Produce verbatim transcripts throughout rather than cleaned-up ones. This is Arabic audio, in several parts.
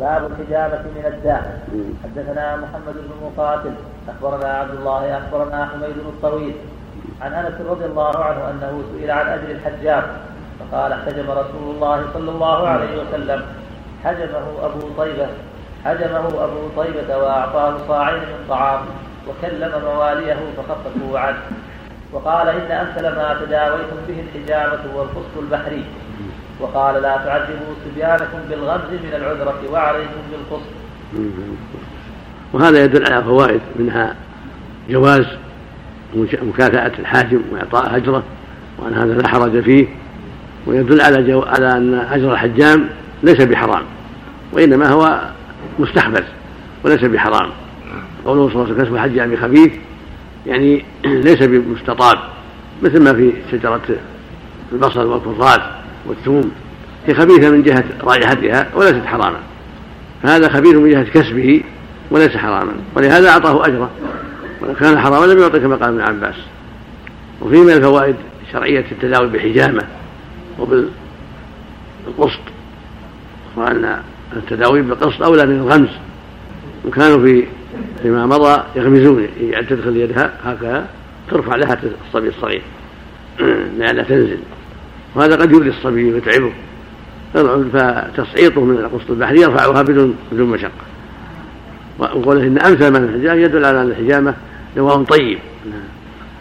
باب الحجابة من الدم. حدثنا محمد بن مقاتل أخبرنا عبد الله أخبرنا حميد الطويل عن أنس رضي الله عنه أنه سئل عن أجر الحجاب فقال احتجب رسول الله صلى الله عليه وسلم حجبه أبو طيبة حجبه أبو طيبة وأعطاه صاعين من طعام وكلم مواليه فخففوا عنه وقال إن أمثل ما تداويتم به الحجامة والفصل البحري. وقال لا تعذبوا صبيانكم بالغمز من العذرة وعليكم بالقسط. وهذا يدل على فوائد، منها جواز مكافأة الحاجب وإعطاء أجره وأن هذا لا حرج فيه، ويدل على جو... على أن أجر الحجام ليس بحرام وإنما هو مستحبس وليس بحرام. قوله صلى الله عليه وسلم كسب الحجام خبيث يعني ليس بمستطاب، مثل ما في شجرة البصل والكراث والثوم هي خبيثة من جهة رائحتها وليست حراما، فهذا خبيث من جهة كسبه وليس حراما، ولهذا أعطاه أجره، ولو كان حراما لم يعطه كما قال ابن عباس. وفي من الفوائد شرعية التداوي بحجامة وبالقسط، وأن التداوي بالقسط أولى من الغمز، وكانوا في فيما مضى يغمزون، تدخل يدها هكذا ترفع لها الصبي الصغير لأنها تنزل، وهذا قد يبلي الصبي ويتعبه، فتصعيطه من القسط البحري يرفعها بدون بدون مشقة. وقوله إن أمثل من الحجام يدل على أن الحجامة دواء طيب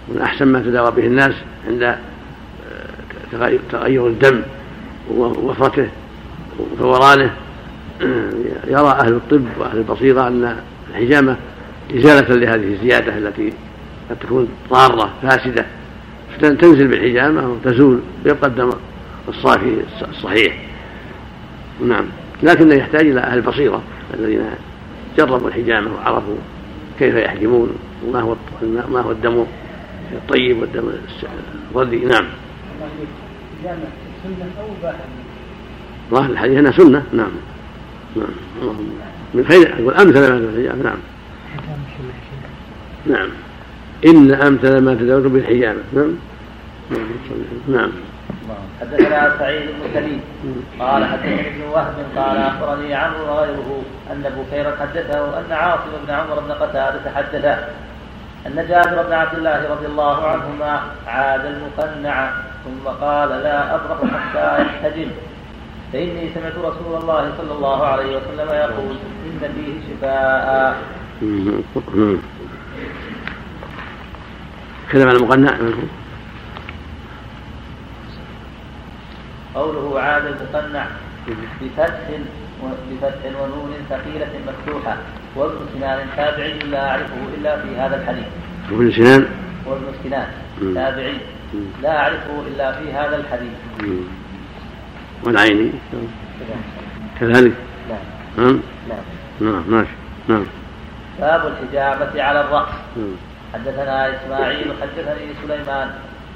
من أحسن ما تداوى به الناس عند تغير الدم ووفرته وفورانه. يرى أهل الطب وأهل البصيرة أن الحجامة إزالة لهذه الزيادة التي قد تكون ضارة فاسدة، تنزل بالحجامة وتزول ويبقى الدم الصافي الصحيح. نعم، لكنه يحتاج إلى أهل البصيرة الذين جربوا الحجامة وعرفوا كيف يحجمون وما هو ما هو الدم الطيب والدم الردي. نعم، ظاهر الحديث هنا سنة. نعم نعم من خير أقول أمثل ما تداويتم. نعم نعم إن أمثل ما تداويتم بالحجامة. نعم نعم. حدثنا سعيد بن سليم قال حدثني ابن وهب قال أخبرني عمرو وغيره أن بكيرا حدثه أن عاصم بن عمر بن قتادة حدثه أن جابر بن عبد الله رضي الله عنهما عاد المقنع ثم قال لا أبرح حتى يحتجب، فإني سمعت رسول الله صلى الله عليه وسلم يقول إن فيه شفاء. كلام على المقنع. قوله عاد المقنع بفتح بفتح ونون ثقيلة مفتوحة، وابن سنان تابعي لا أعرفه إلا في هذا الحديث. وابن سنان وابن سنان تابعي لا أعرفه إلا في هذا الحديث. والعيني كذلك. نعم نعم ماشي. نعم. باب الحجابة على الرأس. حدثنا إسماعيل حدثني سليمان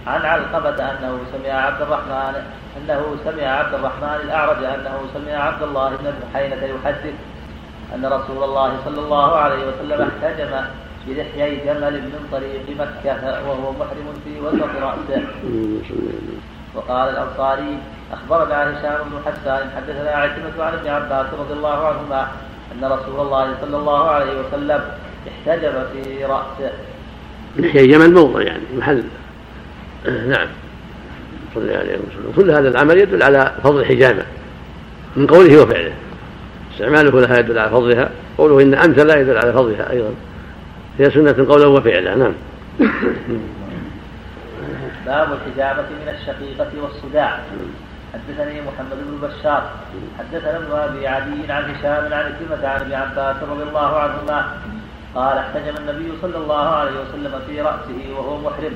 عن علقمة أنه سمع عبد الرحمن أنه سمع عبد الرحمن الأعرج أنه سمع عبد الله بن بحينة يحدث أن رسول الله صلى الله عليه وسلم احتجم بلحيي جمل من طريق مكة وهو محرم في وسط رأسه. وقال الأنصاري أخبرنا هشام بن حسان حدثنا عائشة عن ابن عباس رضي الله عنهما أن رسول الله صلى الله عليه وسلم احتجب في رأسه. لحية جمل موضع يعني محل. نعم. كل هذا العمل يدل على فضل الحجامة من قوله وفعله، استعماله لها يدل على فضلها، قوله إن أمثل لا يدل على فضلها أيضا، هي سنة قوله وفعله. نعم. باب الحجابة من الشقيقة والصداع. حدثني محمد بن بشار حدثنا ابن أبي عدي عن هشام عن كلمة عن ابن عباس رضي الله عنهما قال احتجم النبي صلى الله عليه وسلم في رأسه وهو محرم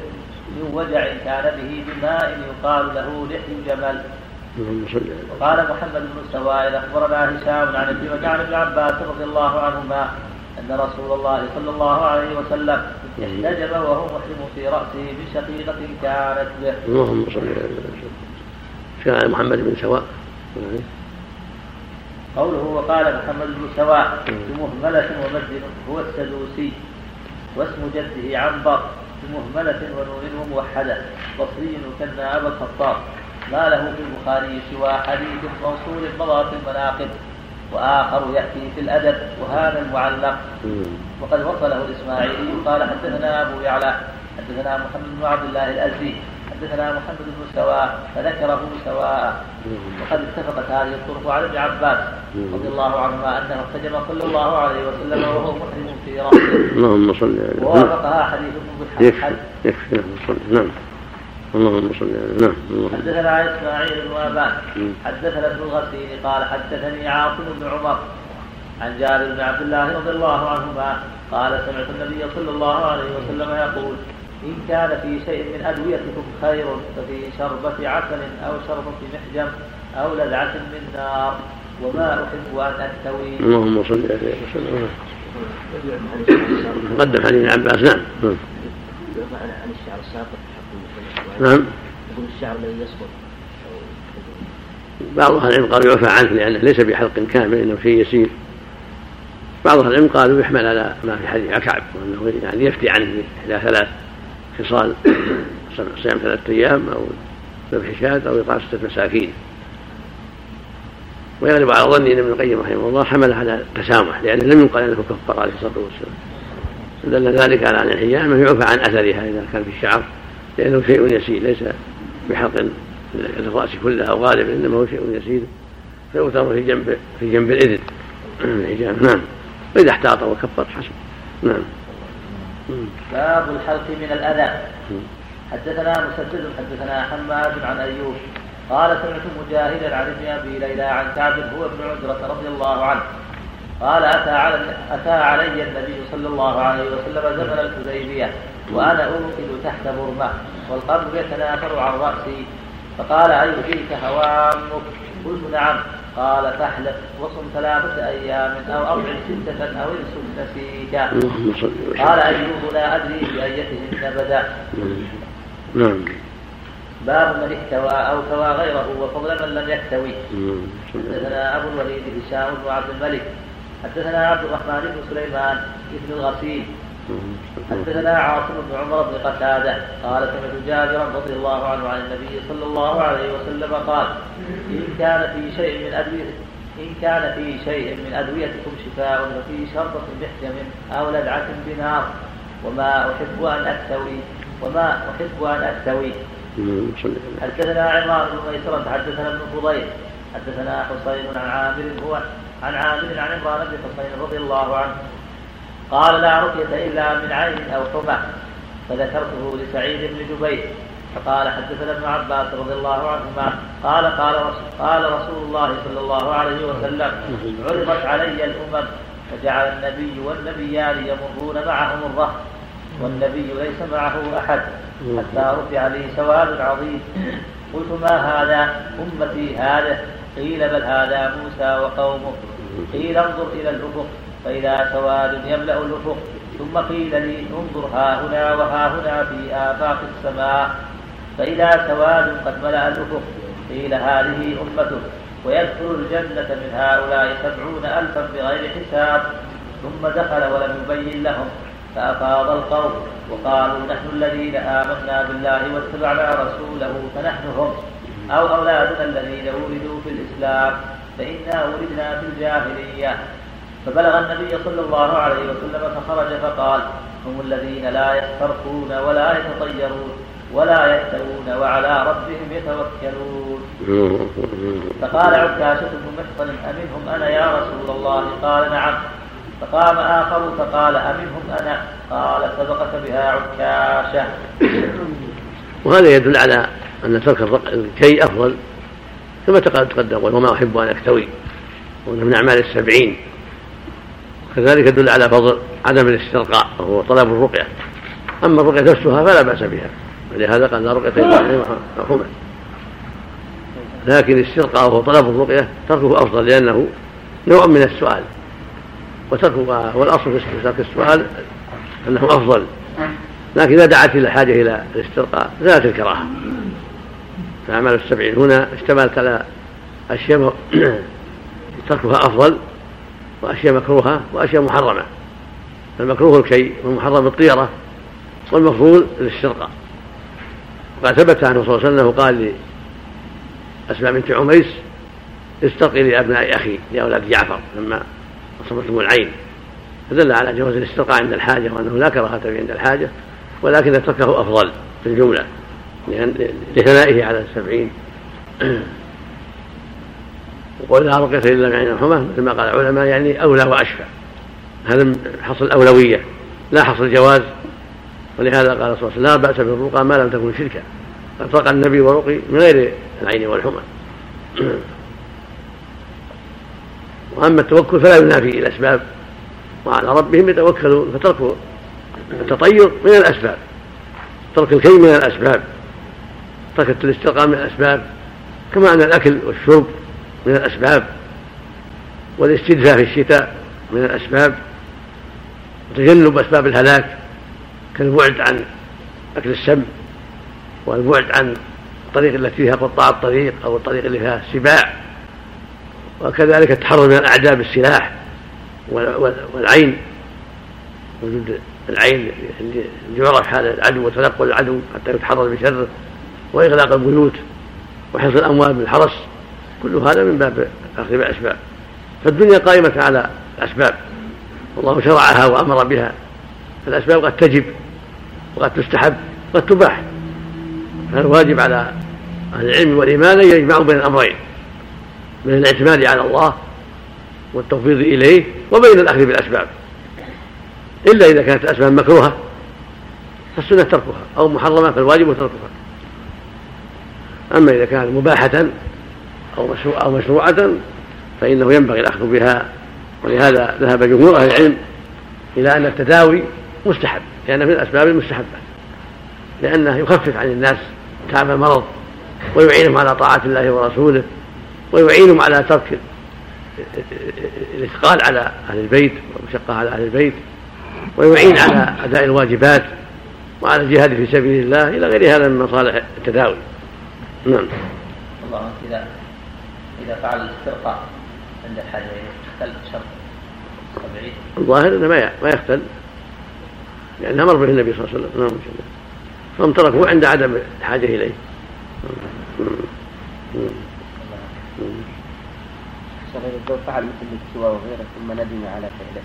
من وجع كان به بماء يقال له لحي جمل. وقال محمد بن الشواه أخبرنا هشام عن كلمة عن ابن عباس رضي الله عنهما أن رسول الله صلى الله عليه وسلم احتجب وهو محرم في رأسه بشقيقة كانت له. اللهم صل على سيدنا محمد. محمد بن سواء. قوله وقال محمد بن سواء بمهملة ومجد هو السدوسي، واسم جده عنبر بمهملة ونون وموحدة بصري كان أبا الخطاب، ما له في البخاري سوى حديث موصول مضى في المناقب وآخر يأتي في الأدب وهذا المعلق. وقد وصله الإسماعيلي قال حدثنا أبو يعلى حدثنا محمد بن عبد الله الأزدي حدثنا محمد بن الشواه فذكره سواء. وقد اتفقت هذه الطرق على ابن عباس رضي الله عنهما أنه احتجم صلى الله عليه وسلم وهو محرم في رأسه. اللهم صل عليه. ووافقها حديث ابن بشار. يكفي نعم. اللهم صل عليه. نعم. حدثنا إسماعيل بن أبان حدثنا ابن الغسيل قال حدثني عاصم بن عمر عن جابر بن عبد الله رضي الله عنهما قال سمعت النبي صلى الله عليه وسلم يقول إن كان في شيء من أدويتكم خير ففي شربة عسل أو شربة محجم أو لذعة من نار وما أحب أن أستوي. اللهم صل عليه وسلم. قدم حديث ابن عباس. نعم. عن الشعر الساقط. نعم. يقول الشعر الذي يسقط. بعض أهل العلم قالوا يعفى عنه لأنه ليس بحلق كامل إنه شيء يسير. بعض أهل العلم قالوا يحمل على ما في حديث كعب وأنه يعني يفتي عنه إلى ثلاث خصال: صيام ثلاثة أيام أو ذبح شاة أو إطعام ستة مساكين. ويغلب على ظني أن ابن القيم رحمه الله حمل على التسامح لأنه لم ينقل أنه كفر عليه الصلاة والسلام. دل ذلك على أن الحجامة يعفى عن أثرها إذا كان في الشعر لأنه شيء يسير ليس بحق الرأس كلها أو غالبا إنما هو شيء يسير فيغتر في جنب في جنب الإذن الحجامة. نعم. وإذا احتاط وكفر حسن. نعم. باب الحلق من الأذى. حدثنا مسدد حدثنا حماد عن أيوب قال سمعت مجاهدا عن ابن أبي ليلى عن كعب هو ابن عجرة رضي الله عنه قال أتى علي, أتى علي النبي صلى الله عليه وسلم زمن الحديبية وأنا أوقد تحت برمة والقبر يتناثر عن رأسي فقال أيجيك هوامك؟ قلت نعم. قال فاحلف وصم ثلاثة أيام أو أربع ستة أو انسوا نسيكا. قال أيوب لا أدري بأيتهن بدأ. نعم. باب من احتوى أو سوى غيره وفضل من لم يحتوي. حدثنا أبو الوليد هشام بن عبد الملك حدثنا عبد الرحمن بن سليمان ابن الغسيل حدثنا عاصم بن عمر بن قتادة قال سمعت جابرا رضي الله عنه عن النبي صلى الله عليه وسلم قال إن كان في شيء من أدويتكم إن كان في شيء من أدويتكم شفاء وفي شربة محجم أو لذعة بنار وما أحب أن أستوي وما أحب أن أستوي. حدثنا عمار بن ميسرة حدثنا ابن فضيل حدثنا حسين عن عامر هو عن عامر عن عمران بن حسين رضي الله عنه قال لا رقية إلا من عين أو حمى فذكرته لسعيد بن جبير فقال حدثنا ابن عباس رضي الله عنهما قال قال رسول, قال رسول الله صلى الله عليه وسلم عرضت علي الأمم فجعل النبي والنبيان يمرون معهم الرهط والنبي ليس معه أحد حتى رفع لي سواد عظيم قلت ما هذا؟ أمتي هذا. قيل بل هذا موسى وقومه. قيل انظر إلى الأفق فإذا سواد يملأ الأفق ثم قيل لي انظر هاهنا وهاهنا في آفاق السماء فإذا سواد قد ملأ الأفق قيل هذه أمته ويدخل الجنة من هؤلاء سبعون ألفا بغير حساب. ثم دخل ولم يبين لهم فأفاض القوم وقالوا نحن الذين آمنا بالله واتبعنا رسوله فنحن هم أو أولادنا الذين ولدوا في الإسلام فإنا ولدنا في الجاهلية. فبلغ النبي صلى الله عليه وسلم فخرج فقال هم الذين لا يسترقون ولا يتطيرون ولا يهتوون وعلى ربهم يتوكلون. فقال عكاشة بن محصن أمنهم أنا يا رسول الله؟ قال نعم. فقام آخر فقال أمنهم أنا؟ قال سبقت بها عكاشة. وهذا يدل على أن ترك الكي أفضل كما تقدم وما أحب أن أكتوي وأنه من أعمال السبعين. كذلك يدل على فضل عدم الاسترقاء وهو طلب الرقية. أما الرقية نفسها فلا بأس بها لهذا قال لا رقية إلا حمى. لكن الاسترقاء وهو طلب الرقية تركه أفضل لأنه نوع من السؤال وتركه والأصل في ترك السؤال أنه أفضل. لكن إذا دعت إلى حاجة إلى الاسترقاء زالت الكراهة. فأعمال السبعين هنا اشتملت على أشياء تركها أفضل وأشياء مكروهة وأشياء محرمة. فالمكروه الكي والمحرم الطيرة والمفضول الاسترقاء. وقد ثبت عنه صلى الله عليه وسلم قال لأسماء بنت عميس استقي لأبناء أخي لأولاد جعفر لما أصابتهم العين، فدل على جواز الاستقاء عند الحاجة وأنه لا كراهة فيه عند الحاجة، ولكن تركه أفضل في الجملة لثنائه على السبعين. وقولها رقية إلا معين الحمى كما قال العلماء يعني أولى وأشفى، هذا حصل أولوية لا حصل جواز، ولهذا قال صلى الله عليه وسلم لا بأس بالرقى ما لم تكن شركا، فطلق النبي ورقي من غير العين والحمى. وأما التوكل فلا ينافي الأسباب، وعلى ربهم يتوكلون، فتركوا التطير من الأسباب، ترك الكي من الأسباب، ترك الاستقامة من الأسباب، كما أن الأكل والشرب من الأسباب، والاستدفاء في الشتاء من الأسباب، وتجنب أسباب الهلاك كالبعد عن أكل السم والبعد عن الطريق التي فيها قطاع الطريق أو الطريق اللي فيها سباع، وكذلك التحرر من الأعداء بالسلاح والعين، وجود العين اللي يعرف حال العدو وتنقل العدو حتى يتحرر بشره، وإغلاق البيوت وحفظ الأموال بالحرس، كل هذا من باب أخذ الأسباب. فالدنيا قائمة على الأسباب، والله شرعها وأمر بها، فالأسباب قد تجب وقد تستحب وقد تباح، فالواجب على أهل العلم والإيمان أن يجمعوا بين الأمرين، بين الاعتماد على الله والتفويض إليه وبين الأخذ بالأسباب، إلا إذا كانت الأسباب مكروهة فالسنة تركها أو محرمة فالواجب تركها، أما إذا كانت مباحة أو مشروعة فإنه ينبغي الأخذ بها. ولهذا ذهب جمهور أهل العلم إلى أن التداوي مستحب، لأنه من الأسباب المستحبة، لأنه يخفف عن الناس تعب المرض، ويعينهم على طاعة الله ورسوله، ويعينهم على ترك الإثقال على أهل البيت والمشقة على أهل البيت، ويعين على أداء الواجبات وعلى الجهاد في سبيل الله إلى غير هذا من مصالح التداوي. نعم. الله إذا إذا فعل الاسترقاء عند الحاجة يختل شرط السبعين؟ الظاهر أنه ما ما يختل، لأنه أمر به النبي صلى الله عليه وسلم. نعم. فهم تركوه عند عدم الحاجة إليه. شغل الزوج فعل مثل السوى وغيره ثم ندم على فعله.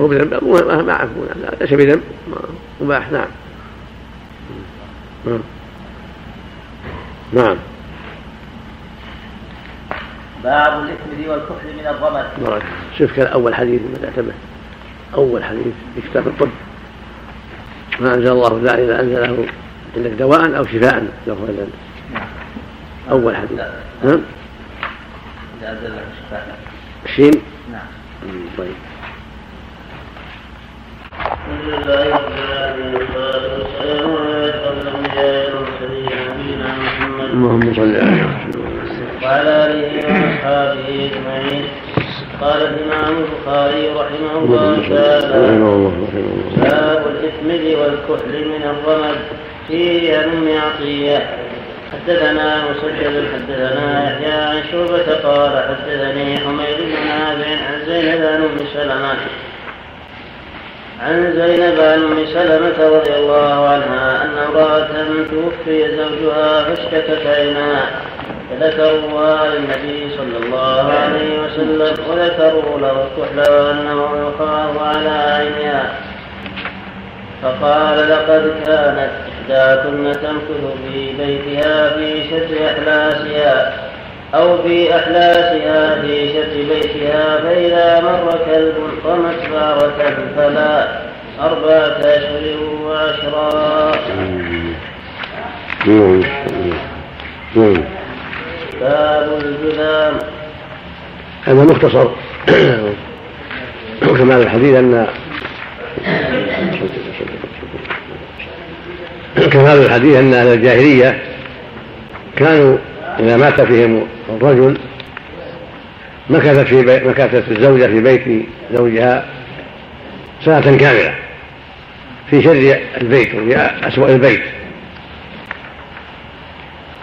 هو بذنب ما عفونا ليس بذنب مباح. نعم. نعم. باب الإثم ذي والكفر من الرمل. شوف كان أول حديث ما تعتبر أول حديث في كتاب الطب، ما أنزل الله داعيا إذا أنزله عندك دواء أو شفاء، أول حديث. نعم. إذا أنزل لك شفاء شين. نعم. طيب. الحمد لله رب العالمين والصلاة والسلام على أشرف الأنبياء والمرسلين نبينا محمد وعلى آله وأصحابه أجمعين. قال الإمام البخاري رحمه الله تعالى: باب الإثم والكحل من الرمد. فيه أم عطية. حدثنا مسدد حدثنا يحيى عن شعبة قال حدثني حميد بن نافع عن زينب عن أم سلمة عن زينب عن أم سلمة رضي الله عنها أن امرأة توفي زوجها فاشتكت عينها، فذكروها للنبي صلى الله عليه وسلم وذكروا له الكحل وأنه يقام على عينها، فقال: لقد كانت إحداكن تمكث في بيتها في شتر أحلاسها أو في أحلاسها في شتر بيتها، فإذا مر كلب قامت بارة فلا أربعة أشهر وعشرا. باب الجذام. هذا مختصر حكم هذا الحديث أن كان هذا الحديث أن أهل الجاهلية كانوا إذا مات فيهم الرجل مكثت في مكثت الزوجة في بيت زوجها سنة كاملة في شر البيت وفي أسوأ البيت،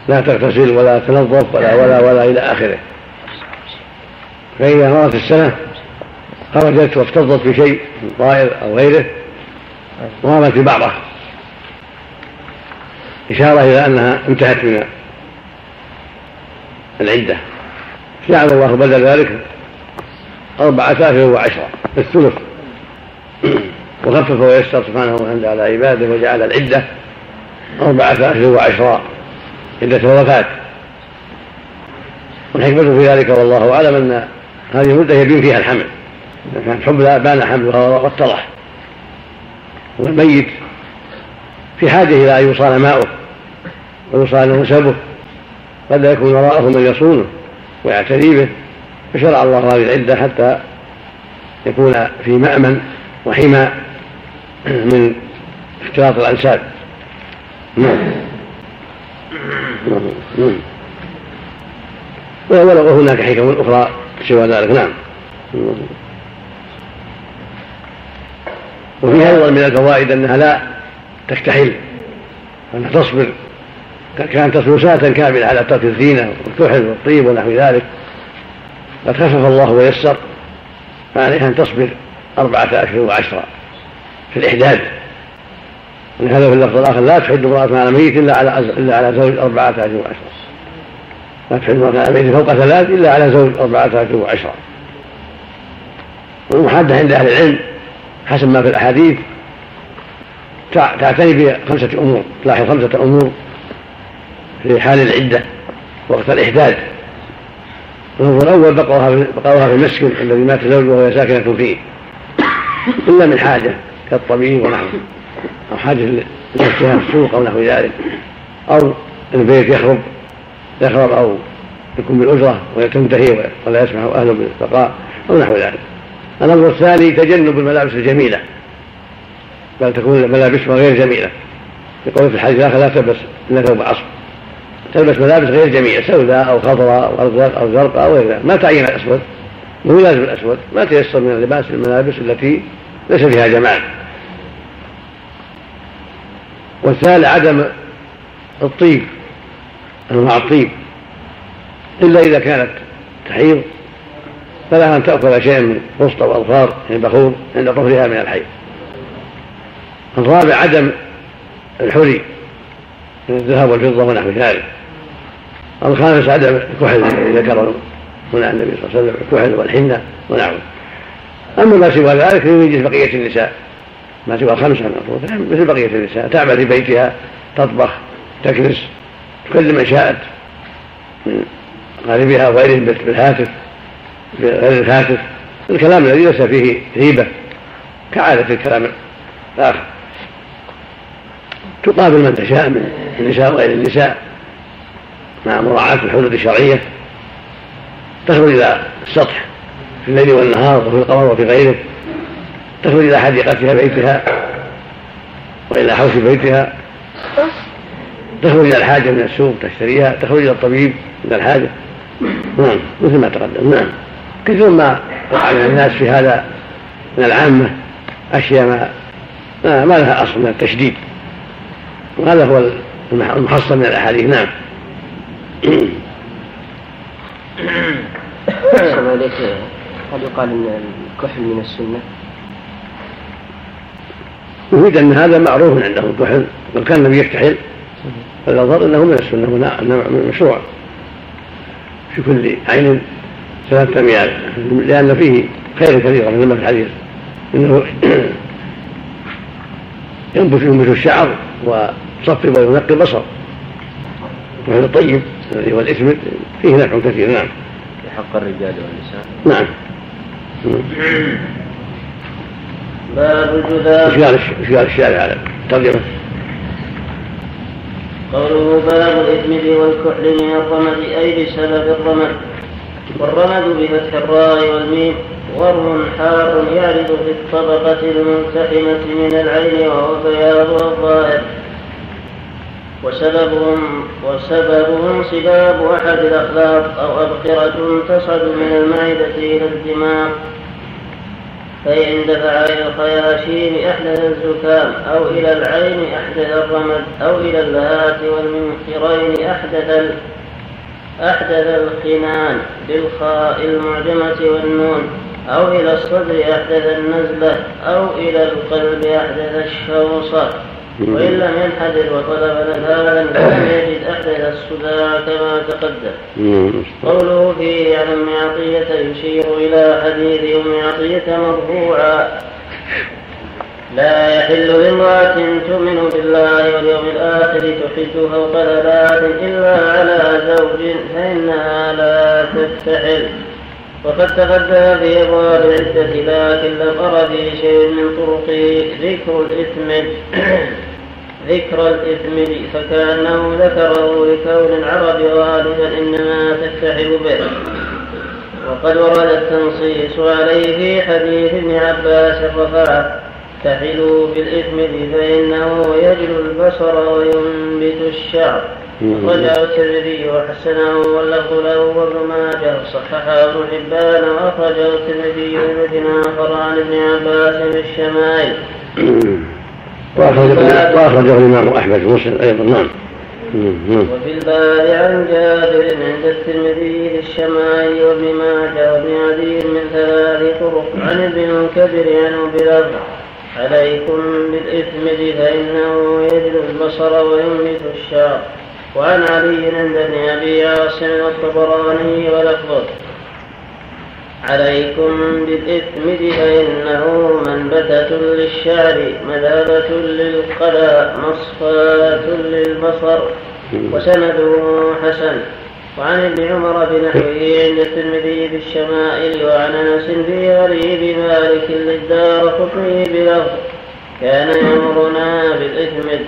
لا تغتسل ولا تنظف ولا ولا ولا إلى آخره، فإذا مرت السنة خرجت وافتضت بشيء طائر أو غيره وقامت ببعضها، إشارة إلى أنها انتهت من العدة. جعل الله بدل ذلك أربعة آلاف وعشرة الثلث، وخفف ويسر سبحانه وتعالى على عباده وجعل العدة أربعة آلاف وعشرة عدة الوفاة. والحكمة في ذلك والله أعلم أن هذه المدة يبين فيها الحمل، كان حملها بان حملها واتضح، والميت في حاجة إلى أن يوصل ماؤه ويوصل نسبه، قد لا يكون وراءه من يصونه ويعتني به، فشرع الله هذه العدة حتى يكون في مأمن وحمى من اختلاط الأنساب. نعم نعم وهناك حكم أخرى سوى ذلك. نعم. وفي أيضا من الفوائد أنها لا تكتحل، أنها تصبر، كان تصبر سنة كاملة على ترك الزينة والكحل والطيب ونحو ذلك، قد خفف الله ويسر، فعليها أن تصبر أربعة أشهر وعشرة في الإحداد. ولهذا في اللفظ الآخر لا تحد امرأة على ميت إلا على إلا على زوج أربعة أشهر وعشرة، لا تحد امرأة على ميت فوق ثلاث إلا على زوج أربعة أشهر وعشرة. والمحدة عند أهل العلم حسب ما في الأحاديث تعتني بخمسة أمور، تلاحظ خمسة أمور في حال العدة وقت الإحداد. الأمر الأول بقاؤها في المسكن الذي مات زوجها وهي ساكنة فيه إلا من حاجة كالطبيب ونحوه، أو حاجة لاشتهاء السوق أو نحو ذلك، أو البيت يخرب يخرب أو يكون بالأجرة ويتنتهي ولا يسمح أهله بالبقاء أو نحو ذلك. الأمر الثاني تجنب الملابس الجميلة، بل تكون الملابس غير جميلة، يقول في الحديث الآخر لا تلبس إلا ثوب عصب، تلبس ملابس غير جميلة سوداء أو خضراء أو أزرق أو زرقاء أو غيرها، ما تعين الأسود، مو لازم الأسود، ما تيسر من اللباس الملابس التي ليس فيها جمال. والثالث عدم الطيب مع الطيب إلا إذا كانت تحيض، فلها أن تأكل شيئا من وسط والأظفار البخور عند طهرها من الحيض. الرابع عدم الحلي من الذهب والفضة ونحو ذلك. الخامس عدم الكحل الذي ذكره هنا النبي صلى الله عليه وسلم، الكحل والحنة ونحوه. أما ما سوى ذلك ينجز بقية النساء، ما سوى الخمسة من مثل بقية النساء، تعمل في بيتها، تطبخ، تكنس، تكلم من شاءت من غريبها وغيرهم بالهاتف غير الهاتف، الكلام الذي ليس فيه هيبة كعادة الكلام الآخر. تقابل من تشاء من النساء وغير النساء مع مراعاة الحدود الشرعية، تخرج إلى السطح في الليل والنهار وفي القمر وفي غيره، تخرج إلى حديقتها بيتها وإلى حوش بيتها، تخرج إلى الحاجة من السوق تشتريها، تخرج إلى الطبيب إلى الحاجة. نعم مثل ما تقدم. نعم كثير ما على الناس في هذا من العامة أشياء ما, ما, ما لها أصل من التشديد، وهذا هو المحصل من الأحاديث. نعم. السلام عليكم. هل يقال أن الكحل من السنة؟ يريد أن هذا معروف عندهم الكحل، لو كان لم يكتحل فالأظهر أنه من السنة، هنا مشروع في كل عين ثلاثة مئات، لأن فيه خير كثير من لما في الحديث إنه ينبش الشعر ويصفب وينقي البصر، وهذا الطيب الذي هو الإسمد فيه نفع كثير. نعم يحق الرجال والنساء. نعم. باب جذاب. إيش قال الشارع على ترجمة قوله باب الإسمد والكحل من الرمد أي بسبب الرمد، والرمد بفتح الراء والميم غر حار يعرض في الطبقة الملتحمة من العين وهو بياضها الظاهر، وسببهم, وسببهم سباب أحد الأخلاط أو أبقرة تصعد من المعدة إلى الدماغ، فإن دفع إلى الخياشيم أحدث الزكام، أو إلى العين أحدث الرمد، أو إلى اللهات والمنكرين أحدث أحدث القنان بالخاء المعجمة والنون، أو إلى الصدر أحدث النزلة، أو إلى القلب أحدث الشوصة، وإن لم ينحدر وطلب نزالا فلم يجد أحد الصداع كما تقدم. قوله فيه عن أم عطية يشير إلى حديث أم عطية مرفوعا: لا يحل لامرأة تؤمن بالله واليوم الآخر تحد فوق ثلاث إلا على زوج فإنها لا تستحل. وقد تقدم في أبواب العدة لكن لم أر في شيء من طرقه ذكر الإثم ذكر الإثم فكأنه ذكره لكون العرب غالبا إنما تستحل به. وقد ورد التنصيص عليه في حديث ابن عباس الرفاعة: تحلوا بالإثم فإنه يجلو البصر وينبت الشعر. وجاء الترمذي وحسنه واللفظ له وابن ماجه وصححه ابن حبان. وأخرجه الترمذي بمثل آخر عن ابن عباس بالشمائل وأخرجه الإمام أحمد ومسلم أيضا. نعم. وفي الباب عن جابر عند الترمذي للشمائل وابن ماجه وابن عدي من ثلاث طرق عن ابن المنكدر عنه بلفظ: عليكم بالإثم فإنه يجلو البصر وينبت الشعر. وعن علي عند ابن أبي عاصم والطبراني ولفظه: عليكم بالإثم فإنه منبتة للشعر مذابة للقلاء مصفاة للبصر. وسنده حسن. وعن ابن عمر بنحوه عند الترمذي بالشمائل. وعن أنس في غريب مالك للدار قطني بلفظ: كان يأمرنا بالإثم.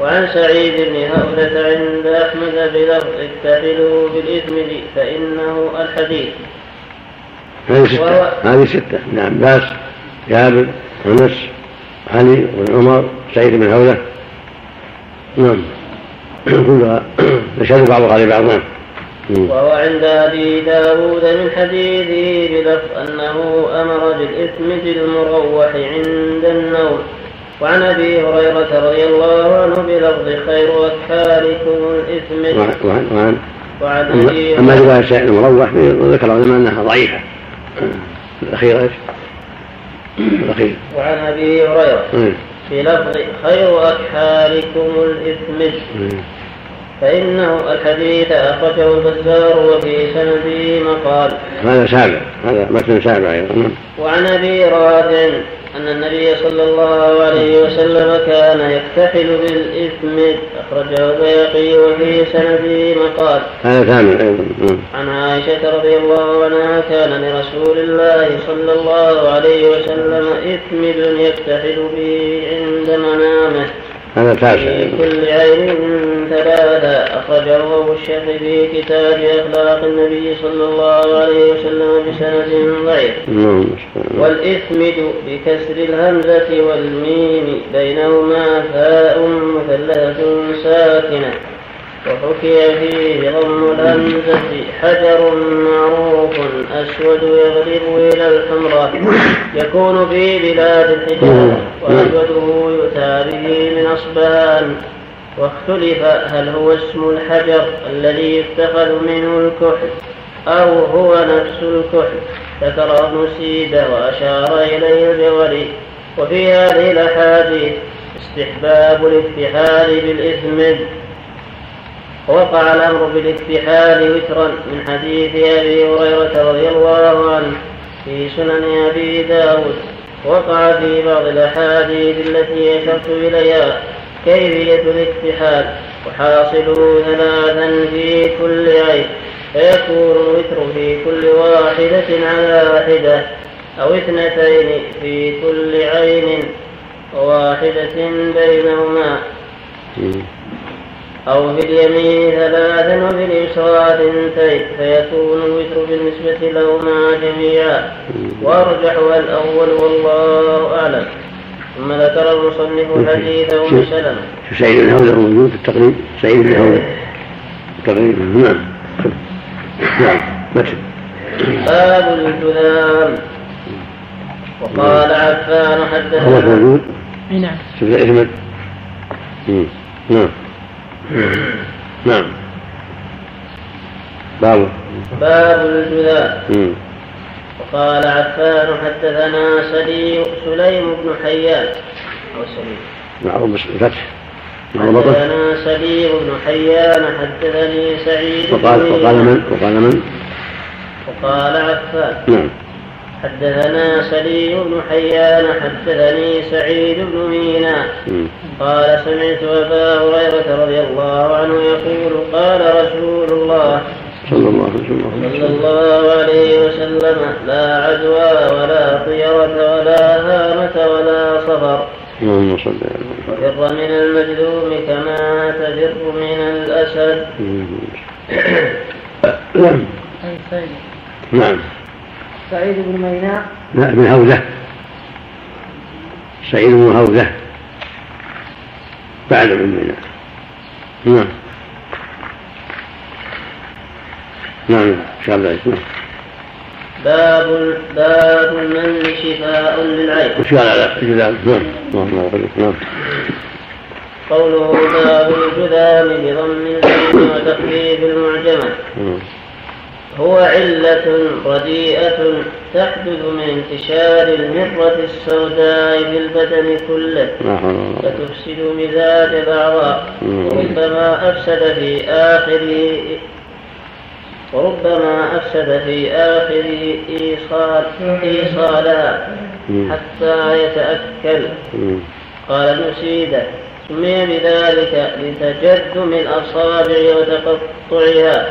وعن سعيد بن هرملة عند أحمد بلفظ: اتحلوا بالإثم فإنه الحديث. هذه ستة. هذه ستة ابن عباس، جابر، أنس، علي، بن عمر، سعيد بن هرملة. نعم. كلها نشهد بعضها لبعض. نعم. وهو عند أبي داود من حديثه بلفظ أنه أمر بالإثم المروح عند النوم. وعن أبي هريرة رضي الله عنه بلفظ: خير أكفاركم الإثم. وعن وعن وعن أبي أما رواية سعيد المروح ذكر العلماء أنها ضعيفة. الأخيرة الأخيرة وعن أبي هريرة بلفظ: خير أكفاركم الإثم فإنه الحديث. أخرجه البزار وفي سنده مقال. هذا سابع، هذا متن سابع أيضا. وعن أبي رافع أن النبي صلى الله عليه وسلم كان يكتحل بالإثم. أخرجه البيهقي وفي سنده مقال. هذا ثامن أيضا. عن عائشة رضي الله عنها: كان لرسول الله صلى الله عليه وسلم إثم يكتحل به عند منامه. هذا في كل عين ثلاثة. أخرجه أبو الشيخ في كتاب أخلاق النبي صلى الله عليه وسلم بسند ضعيف. والإثمد بكسر الهمزة والميم بينهما فاء مثلثة ساكنة. وحكي فيه ضم الهمزة: حجر معروف أسود يغرب إلى الحمراء يكون في بلاد الحجاز وأسوده يؤتى به من أصبهان. واختلف هل هو اسم الحجر الذي يتخذ منه الكحل أو هو نفس الكحل. ذكر ابن سيدة وأشار إليه الجوالي. وفي هذه الأحاديث استحباب الاكتحال بالإثمد. وقع الأمر بالاكتحال وترا من حديث أبي هريرة رضي الله عنه في سنن أبي داود. وقع في بعض الأحاديث التي أشرت إليها كيفية الاكتحال، وحاصله ثلاثا في كل عين، فيكون الوتر في كل واحدة على واحدة أو اثنتين في كل عين وواحدة بينهما، أو في اليمين ثلاثا وفي اليسرى اثنتين، فيكون الوتر بالنسبة لهما جميعا. وأرجح الأول والله أعلم. ثم ذكر المصنف حديث أم سلمة. سعيد بن هرملة موجود في التقريب. سعيد بن هرملة التقريب. نعم. نعم. ماشي. باب الجذام. وقال عفان حدثنا. هو موجود. نعم. شوف اسمه. نعم. نعم. باب باب الجذام. وقال عفان حدثنا سليم بن حيان معروف بالفتح. حدثنا سليم بن حيان حدثني سعيد وقال, وقال من وقال من وقال عفان. نعم. حدثنا سليم بن حيان حدثني سعيد بن مينا قال سمعت أبا هريرة رضي الله عنه يقول قال رسول الله صلى الله عليه وسلم لا عدوى ولا طيرة ولا هامة ولا صفر فر من المجذوم كما تفر من الأسد. نعم. سعيد بن ميناء بن هوذة سعيد بن هوذة بعد بن ميناء. نعم نعم إن شاء الله. باب باب من شفاء للعين إن شاء الله. نعم اللهم بارك. نعم. قوله باب الجذام بضم الجيم وتخفيف المعجمة هو علة رديئة تحدث من انتشار المرة السوداء بالبدن كله فتفسد مزاج بعضها وربما أفسد في آخره وربما أفسد في آخره إيصال إيصالها حتى يتأكل. قال ابن سيدة سمي بذلك لتجدم الأصابع وتقطعها.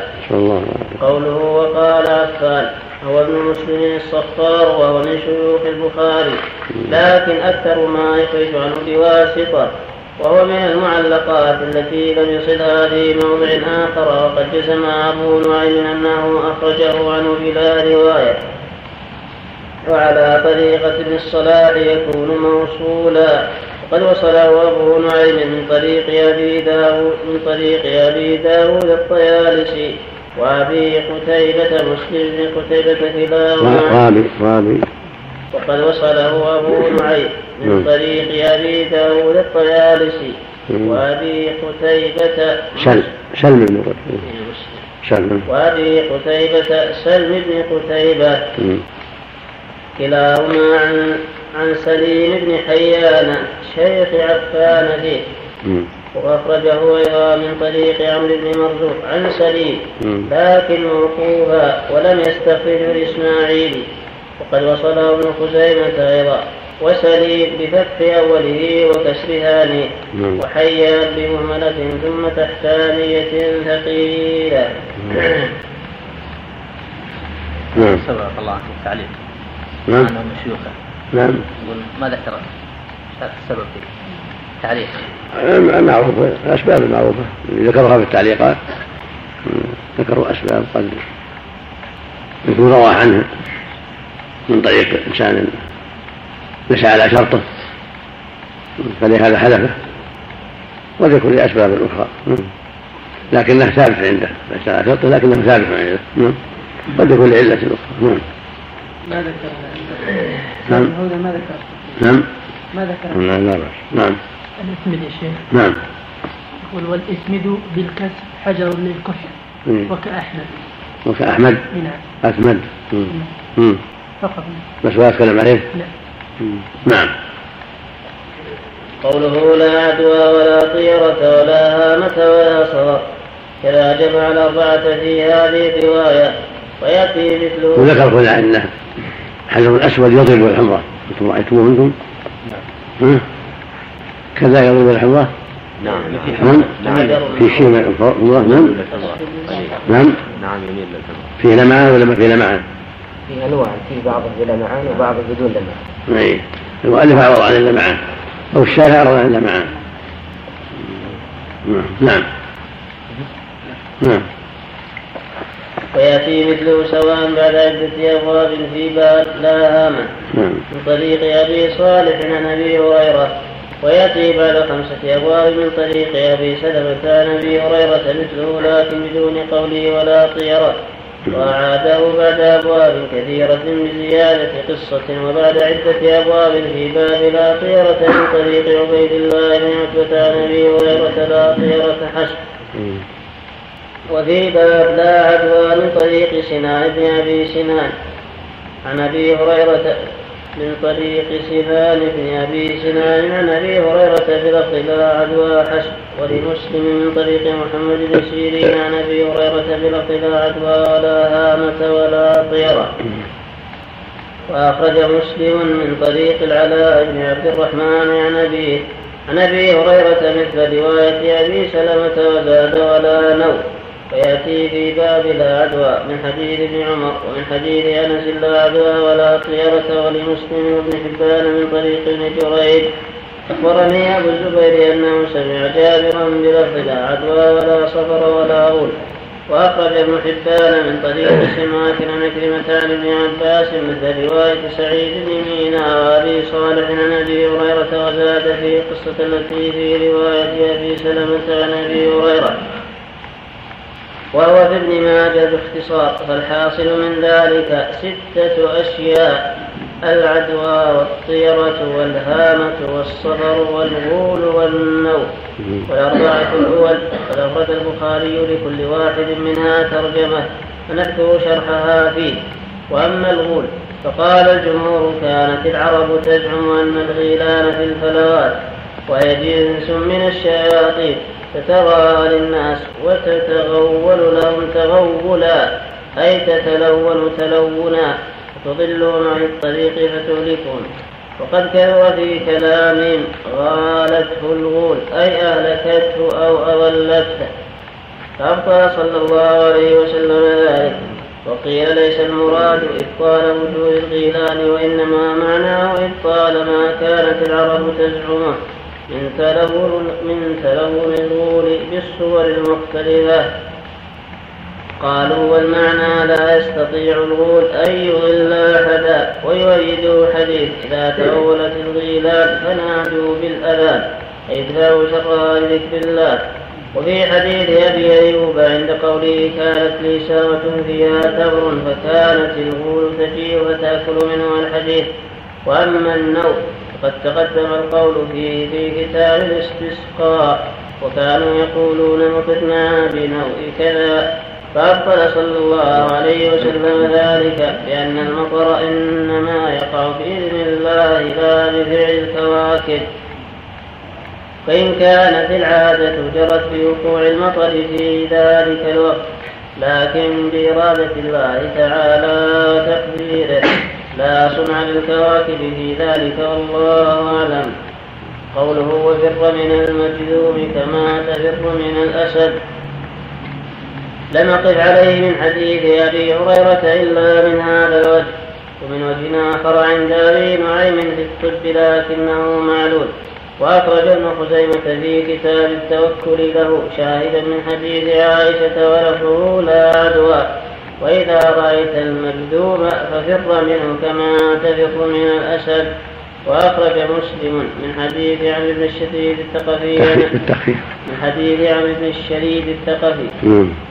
قوله وقال عفان هو ابن مسلم الصفار وهو من شيوخ البخاري لكن أكثر ما يخرج عنه بواسطة وهو من المعلقات التي لم يصلها في موضع آخر وقد جزم أبو نعيم أنه أخرجه عنه بلا رواية. وعلى طريقة ابن الصلاح يكون موصولا وقد وصله أبو نعيم من طريق أبي داود من طريق أبي داود الطيالسي وأبي قتيبة مسلم بن قتيبة كلاهما وقد وصله أبو نعيم من طريق أبي داود الطيالسي وأبي قتيبة سلم سلم بن قتيبة وأبي قتيبة سلم بن قتيبة كلاهما عن عن سليم بن حيان شيخ عفان فيه. وأخرجه أيضا من طريق عمرو بن مرزوق عن سليم لكن موقوفا ولم يستخرجه الإسماعيلي وقد وصله ابن خزيمة أيضا وسليم بفتح أوله وكسرهانه وحيان بمهملة ثم تحتانية ثقيلة. سبحان الله تعليق عنهم شيوخه. نعم. ما ذكر السبب في التعليق؟ معروفة الأسباب المعروفة اللي ذكرها في التعليقات ذكروا أسباب قد يكون روى عنها من طريق إنسان مشى على شرطه فلهذا حلفه وذكر لأسباب أخرى لكنه ثابت عنده مشى على شرطه لكنه ثابت عنده وذكر لعلة أخرى. ما ذكرنا نعم هذا ما ذكرت نعم ما ذكرت نعم نعم نعم الاسمد يا شيخ. نعم. يقول والاسمد بالكسر حجر للكحل وكأحمد وكأحمد نعم أسمد امم فقط بس ما أتكلم عليه. نعم نعم. قوله لا عدوى ولا طيرة ولا هامة ولا صغر كلا جمع الأربعة في هذه الرواية ويأتي مثله وذكر هنا أنه الحجر الأسود يضرب الحمرة أنتم رأيتموه منكم؟ نعم كذا يضرب الحمرة؟ نعم في شيء من الحمرة. نعم نعم نعم في لمعان ولا ما في لمعان؟ في أنواع في بعض بلمعان وبعض بدون لمعان. أي المؤلف عرض عن اللمعان أو الشارع عرض عن اللمعان. نعم نعم. ويأتي مثله سواء بعد عدة أبواب في باب لا هامة من طريق أبي صالح عن أبي هريرة ويأتي بعد خمسة أبواب من طريق أبي سلمة عن أبي هريرة مثله لكن بدون قوله ولا طيرة وأعاده بعد أبواب كثيرة بزيادة قصة وبعد عدة أبواب في باب لا طيرة من طريق عبيد الله بن عبد الله عن أبي هريرة لا طيرة حسب. وفي باب لا عدوى من طريق سنان بن أبي سنان عن أبي هريرة من طريق سهام بن أبي سنان عن أبي هريرة بلفظ لا عدوى وحسب، ولمسلم من طريق محمد بن سيرين عن أبي هريرة بلفظ لا عدوى ولا هامة ولا طيرة. وأخرج مسلم من طريق العلاء بن عبد الرحمن عن أبيه عن أبي هريرة مثل رواية أبي سلمة وزاد ولا نو. ويأتي في باب لا عدوى من حديث ابن عمر ومن حديث أنس لا عدوى ولا طيرة. ولمسلم وابن حبان من طريق ابن جريج أخبرني أبو الزبير أنه سمع جابرا بلفظ لا عدوى ولا صفر ولا غول. وأخرج ابن حبان من طريق سماك عن عكرمة عن ابن عباس مثل رواية سعيد بن مينا وأبي صالح عن أبي هريرة وزاد في قصة التي في رواية أبي سلمة عن أبي هريرة، وهو في ابن ماجه باختصار. فالحاصل من ذلك ستة أشياء: العدوى والطيرة والهامة والصفر والغول والنوم. والأربعة الأول فأورد البخاري لكل واحد منها ترجمة فنذكر شرحها فيه. وأما الغول فقال الجمهور: كانت العرب تزعم أن الغيلان في الفلوات، وهي جنس من الشياطين تتغى للناس وتتغول لهم تغولا، أي تتلون تلونا وتضلهم عن الطريق فتهلكون. وقد كثر في كلامهم غالته الغول، أي أهلكته أو أضلته، فأبقى صلى الله عليه وسلم ذلك. وقيل ليس المراد إبطال وجود الغيلان، وإنما معناه إبطال ما كانت العرب تزعمه من تلون الغول بالصور المختلفة. قالوا: والمعنى لا يستطيع الغول أن يضل أحدا. ويؤيده حديث: إذا تأولت الغيلان فنادوا بالأذان، أي ادفعوا شرها بذكر الله. وفي حديث أبي أيوب عند قوله: كانت لي ساعة فيها تمر، فكانت الغول تجيء وتأكل منه الحديث. وأما النوم قد تقدم القول فيه في كتاب الاستسقاء، وكانوا يقولون: متنا بنوء كذا. فأبطل صلى الله عليه وسلم ذلك بأن المطر إنما يقع بإذن الله لا بفعل الكواكب، فإن كانت العادة جرت بوقوع المطر في ذلك الوقت، لكن بإرادة الله تعالى وتقديره لا صنع للكواكب في ذلك، والله أعلم. قوله: وفر من المجذوم كما تفر من الأسد، لم أقف عليه من حديث أبي هريرة إلا من هذا الوجه. ومن وجه آخر عند أبي نعيم في الطب لكنه معلول. وأخرج ابن خزيمة في كتاب التوكل له شاهدا من حديث عائشة ولفظه لا عدوى: وإذا رأيت المجذوم ففر منه كما تفر من الأسد. وأخرج مسلم من حديث عمرو بن الشريد الثقفي من حديث عمرو بن الشريد الثقفي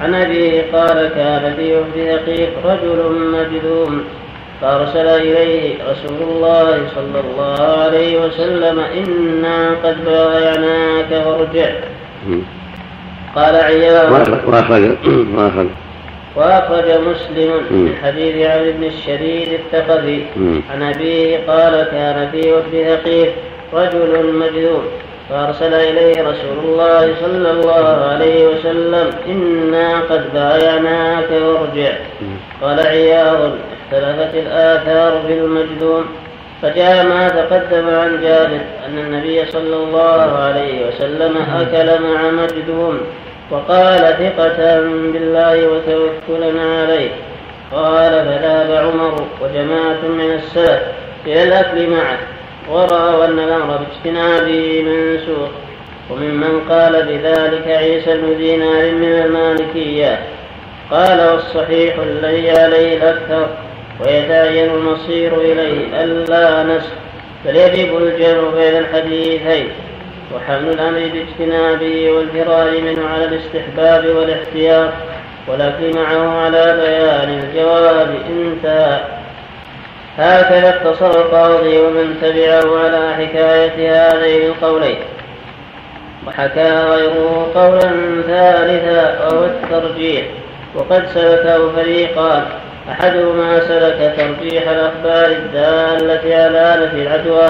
عن أبيه قال: كان في عهد دقيق رجل مجذوم، فأرسل إليه رسول الله صلى الله عليه وسلم: إنا قد بايعناك فارجع. قال عياض. وأخرج مسلم من حديث عبد بن الشريد الثقفي عن أبيه قال: كان في وفد ثقيف رجل مجذوم، فأرسل إليه رسول الله صلى الله عليه وسلم: إنا قد بايعناك وارجع. قال عياض: اختلفت الآثار في المجذوم، فجاء ما تقدم عن جابر أن النبي صلى الله عليه وسلم أكل مع مجذوم وقال: ثقة بالله وتوكلنا عليه. قال: فذهب عمر وجماعة من السلف إلى الأكل معه، ورأوا أن الأمر باجتنابه منسوخ. وممن قال بذلك عيسى بن دينار من المالكية قال: والصحيح الذي عليه الأكثر، ويتعين المصير إليه ألا نسخ، بل يجب الجمع بين الحديثين، وحمل الأمر باجتنابه والفرار منه على الاستحباب والاحتياط، ولكن معه على بيان الجواب. انتهى. هكذا اقتصر القاضي ومن تبعه على حكاية هذين القولين، وحكى غيره قولا ثالثا وهو الترجيح. وقد سلكه فريقان: أحدهما سلك ترجيح الأخبار الدالة على نفي العدوى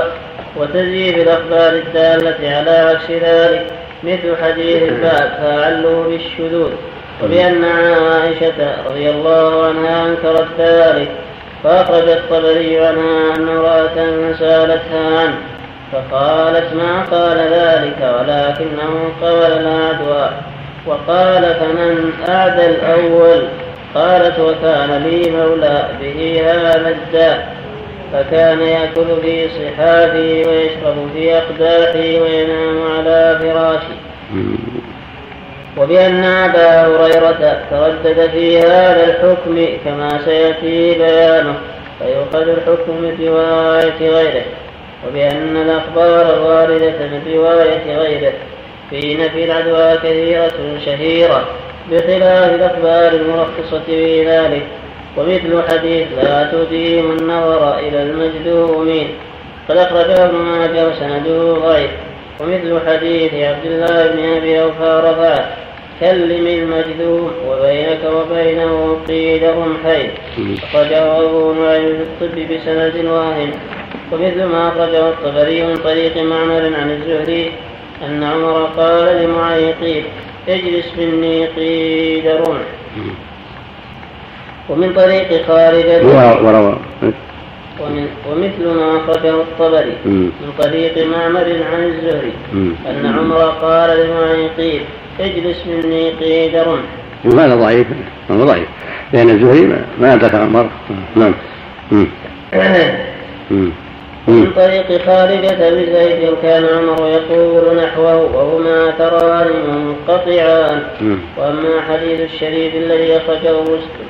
وتزييف الأخبار الدالة على عكس ذلك مثل حديث الباب فعله بالشذوذ، وبأن عائشة رضي الله عنها أنكرت ذلك، فأخرج الطبري عنها أن امرأة سألتها عنه فقالت ما قال ذلك ولكنه قال العدوى، وقال فمن أعدى الأول؟ قالت وكان لي مولى به هذا الداء فكان يأكل في صحابي ويشرب في أقداحي وينام على فراشي. وبأن أبا هريرة تردد في هذا الحكم كما سيأتي بيانه فيؤخذ الحكم برواية غيره، وبأن الأخبار الواردة برواية غيره في نفي العدوى كثيرة شهيرة بخلاف الأخبار المرخصة في ذلك، ومثل حديث لا تديم النظر إلى المجذومين قد أخرجه ابن ماجه وسنده ضعيف، ومثل حديث عبد الله بن أبي أوفى رفعه كلم المجذوم وبينك وبينه قيدهم حي، أخرجه أبو نعيم في الطب بسند واهم، ومثل ما أخرجه الطبري من طريق معمر عن الزهري أن عمر قال لمعيقيب اجلس مني قيد رمح. ومن طريق خارج ومن ومثل ما أخرجه الطبري من طريق معمر عن الزهري أن عمر قال لمعيقيب اجلس مني قيد رمح. وهذا ضعيف هذا ضعيف لأن الزهري ما أدرك عمر. نعم. من طريق خارجة بزيد كان عمر يقول نحوه وهما تران منقطعان. وأما حديث الشريف الذي أخرجه مسلم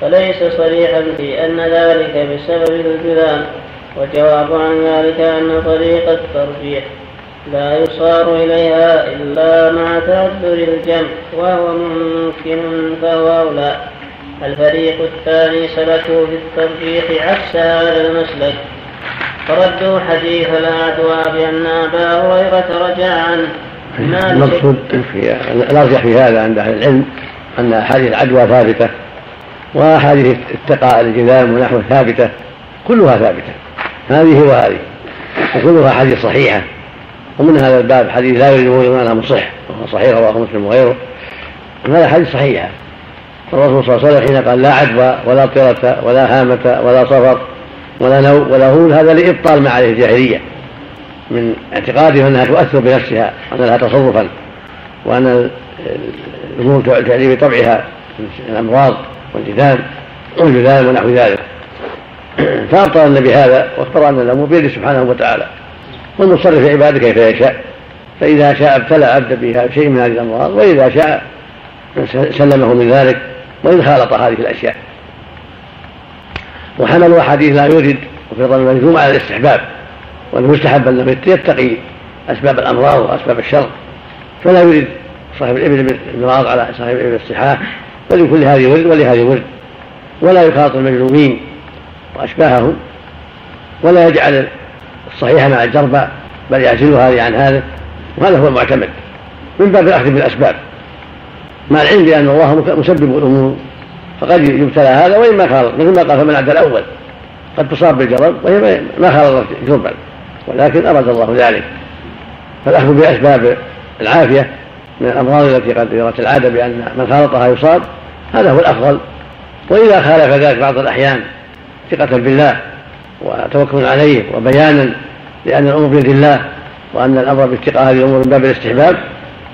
فليس صريحا بأن ذلك بسبب الجذام، وجواب عن ذلك أن طريق الترجيح لا يصار إليها إلا مع تعذر الجمع وهو ممكن فهو أولى. الفريق الثاني سلكوا في الترجيح عكس هذا المسلك، فردوا حديث العدوى بأن أبا هريرة رجع عنه. المقصود الأرجح في هذا عند أهل العلم أن أحاديث العدوى ثابتة، وأحاديث اتقاء الجذام ونحوه ثابتة، كلها ثابتة هذه وهذه، وكلها حديث صحيحة. ومن هذا الباب حديث لا يريد ولا مصح صحيح رواه مسلم وغيره، هذا حديث صحيحة. الرسول صلى الله عليه وسلم حين قال لا عدوى ولا طيرة ولا هامة ولا صفر ولا نو ولا هول، هذا لإبطال ما عليه الجاهلية من اعتقادهم أنها تؤثر بنفسها، أن لها تصرفا، وأن الأمور تعري بطبعها الأمراض والجذام والجذام ونحو ذلك، فأبطل النبي هذا واخبر أن الأمور بيده سبحانه وتعالى، والمتصرف في عباده كيف يشاء، فإذا شاء ابتلى عبده بها شيء من هذه الأمراض، وإذا شاء سلمه من ذلك، وإن خالط هذه الأشياء. وحملوا حديث لا يرد وفي ظن المجذوم على الاستحباب، والمستحب أن يتقي أسباب الأمراض وأسباب الشر، فلا يرد صاحب الإبل المراض على صاحب الإبل الصحاح، ولكل هذه ورد ولهذه ورد، ولا يخاطب المجذومين وأشباههم، ولا يجعل الصحيح مع الجربة، بل يعزل هذه عن هذا، وهذا هو المعتمد من باب الأخذ بالأسباب، مع العلم بأن الله مسبب الأمور، فقد يبتلى هذا وإما خالط، مثل ما قال فمن عدى الأول قد تصاب بالجرب وهي ما خالطت جربا، ولكن أراد الله ذلك. فالأخذ بأسباب العافية من الأمراض التي قد جرت العادة بأن من خالطها يصاب، هذا هو الأفضل. وإذا خالف ذلك بعض الأحيان ثقة بالله وتوكل عليه وبيانا لأن الأمر بيد الله، وأن الأمر باتقاء هذه الأمور من باب الاستحباب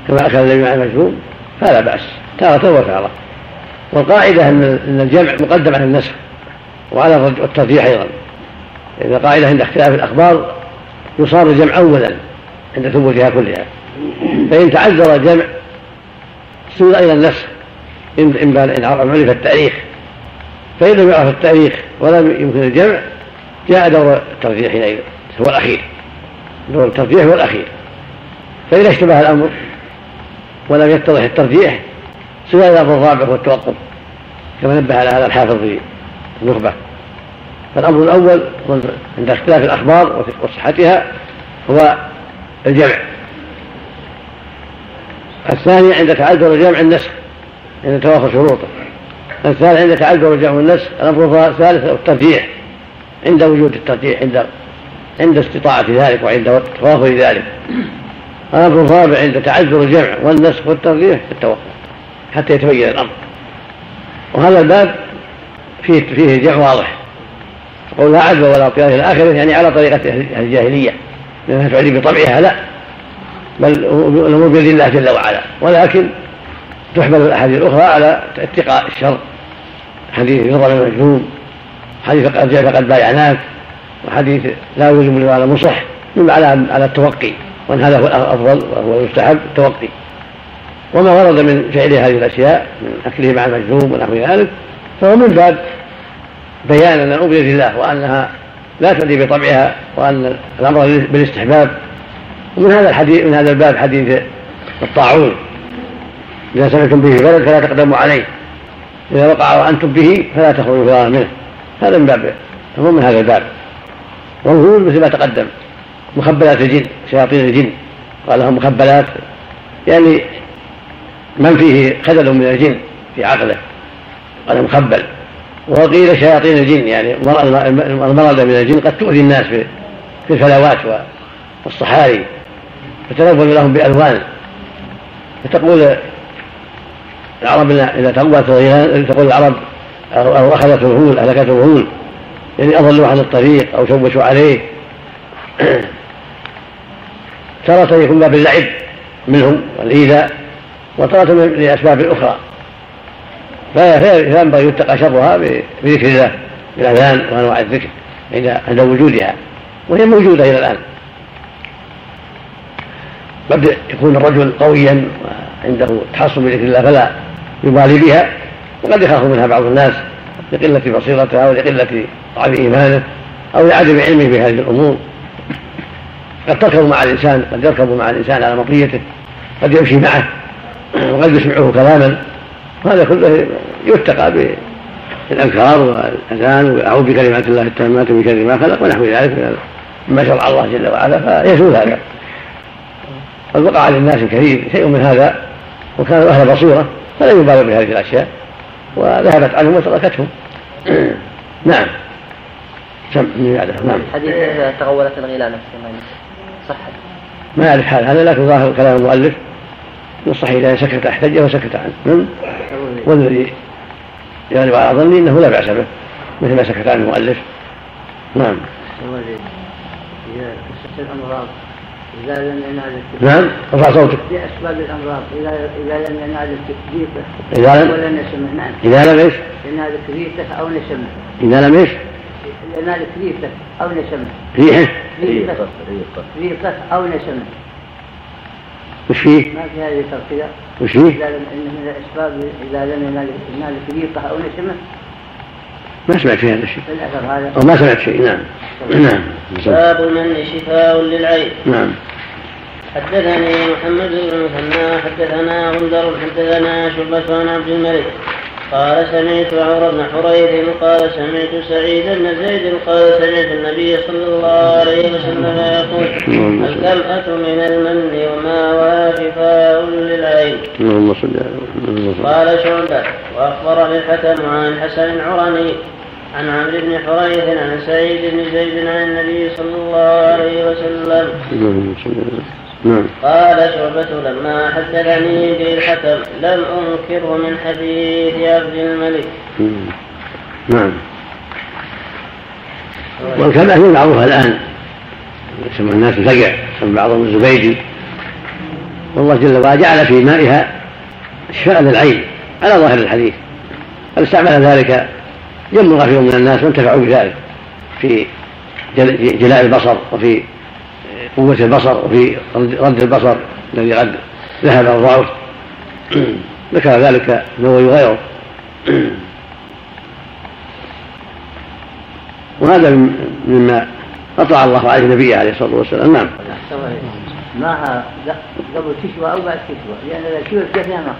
كما أخذ النبي مع المجذوم، فلا بأس تارة وتارة. والقاعدة أن الجمع مقدم على النسخ وعلى الترجيح أيضا، لأن القاعدة عند اختلاف الأخبار يصار الجمع أولا عند ثبوتها كلها، فإن تعذر الجمع سُئل إلى النسخ إن عرف التاريخ، فإن لم يعرف التاريخ ولم يمكن الجمع جاء دور الترجيح أيضا هو الأخير، دور الترجيح هو الأخير. فإذا اشتبه الأمر ولم يتضح الترجيح سئل إلى الأمر الرابع والتوقف، كما نبه على هذا الحافظ في النخبة. فالأمر الأول عند اختلاف الأخبار وصحتها هو الجمع، الثاني عند تعذر الجمع النسخ عند توافر شروطه، الثالث عندك عدل ورجاء والنسخ. الأمر الثالث الترجيح عند وجود الترجيح عند عند استطاعة ذلك وعند توافر ذلك. الأمر الرابع عند تعذر الجمع والنسخ والترجيح التوقف حتى يتبين الأمر. وهذا الباب فيه فيه جمع واضح. قول لا عدل ولا قياس إلى آخره يعني على طريقة الجاهلية، لأنها تعدي بطبعها لا، بل الأمور بيد الله جل وعلا، ولكن تحمل الأحاديث الأخرى على اتقاء الشر. حديث يضرب المجنون، حديث فقد بايعناك، وحديث لا يلزم لي على مصح، مما على التوقي، وأن هذا هو الأفضل وهو المستحب التوقي. وما ورد من فعل هذه الأشياء من أكله مع المجنون ونحو ذلك فهو من باب بيان أن الأمور بيد الله وأنها لا تعدي بطبعها وأن الأمر بالاستحباب. ومن هذا الحديث من هذا الباب حديث الطاعون: إذا سمعتم به برد فلا تقدموا عليه، إذا وقع وأنتم به فلا تخرجوا فرارا منه. هذا من باب فهو من هذا الباب. والغول مثل ما تقدم، مخبلات الجن، شياطين الجن قال لهم مخبلات، يعني من فيه خلل من الجن في عقله قال مخبل. وقيل شياطين الجن يعني المرض من الجن قد تؤذي الناس في الفلوات والصحاري فتلون لهم بألوان. فتقول العرب إذا تقوت الغيلان تقول العرب أو أخذت الغول أهلكت الغول، يعني أضلوا عن الطريق أو شوشوا عليه. ترى يكون باللعب منهم والإيذاء، وترى لأسباب أخرى. فلا ينبغي أن يتقى شرها بذكر الله بالأذان وأنواع الذكر عند وجودها، وهي موجودة إلى الآن. قد يكون الرجل قويا وعنده تحصن بذكر الله فلا يبالي بها، وقد يخاف منها بعض الناس لقلة بصيرتها ولقلة ضعف إيمانه أو لعدم علمه بهذه الأمور. قد تركب مع الإنسان قد يركب مع الإنسان على مطيته، قد يمشي معه، وقد يسمعه كلاما، وهذا كله يتقى بالأذكار والأذان وأعوذ بكلمات الله التامات من شر ما خلق ونحو ذلك مما شرع الله جل وعلا، فيزول هذا. قد وقع على الناس الكثير شيء من هذا وكانوا أهل بصيرة فلا يبالوا بهذه الأشياء وذهبت عنهم وتركتهم. نعم. نعم. حديث تغولت الغيلانة صح ما أعرف حال هذا، لكن ظاهر كلام المؤلف من الصحيح إذا سكت أحتجه وسكت عنه، والذي يعني بعض ظني أنه لا بأس به مثل ما سكت عنه المؤلف. نعم. إذا لم ينعزل نعم رفع صوتك لأسباب الأمراض إذا إذا لم ينعزل تكليفه إذا لم ولا نسمع نعم إذا لم إيش ينعزل تكليفه أو نسمع إذا لم إيش ينعزل تكليفه أو نسمع ريحه ريحه ريحه أو نسمع وش فيه ما في هذه الترقية وش فيه إذا لم من الأسباب إذا لم ينعزل ينعزل تكليفه أو نسمع ما سمعت فيها الشيء أو ما سمعت شيء. نعم. نعم. باب من شفاء للعين. نعم. حدثني محمد بن مثنى حدثنا غندر حدثنا شعبة عن عبد الملك قال سمعت عمر بن حريث قال سمعت سعيد بن زيد قال سمعت النبي صلى الله عليه وسلم يقول الكمأة من المن وما واففاء للعين. قال شعبة وأخبرني الحكم عن حسن العرني عن عمرو بن حريث عن سعيد بن زيد عن النبي صلى الله عليه وسلم قال شعبة لما حدثني به الحكم لم أنكره من حديث عبد الملك. نعم. والكلمة هي معروفة الآن يسمى الناس الفقع يسمى بعضهم الزبيدي، والله جل وعلا جعل في مائها شفاء للعين على ظاهر الحديث، فاستعمل ذلك جم غفير من الناس وانتفعوا بذلك في جلاء البصر وفي قوة البصر وفي رد البصر الذي قد ذهب الضعف. ذكر ذلك نووي غيره. وهذا مما أطلع الله على النبي عليه الصلاة والسلام. نعم. معها قبل تشوى أو بعد تشوى، لأن لا تشوى كثيرا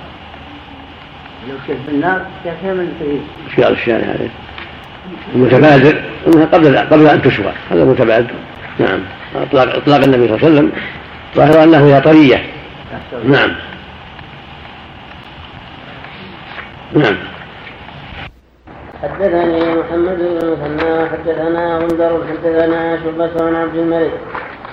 لو كشف النار كثيرا من التهيب أشياء الشيء هذه المتبادر قبل قبل أن تشوى، هذا متبادر. نعم. اطلاق اطلاق النبي صلى الله عليه وسلم ظاهر انه يا طريه. نعم. نعم. حدثني محمد بن مثنى حدثنا غندر حدثنا شعبة عن عبد الملك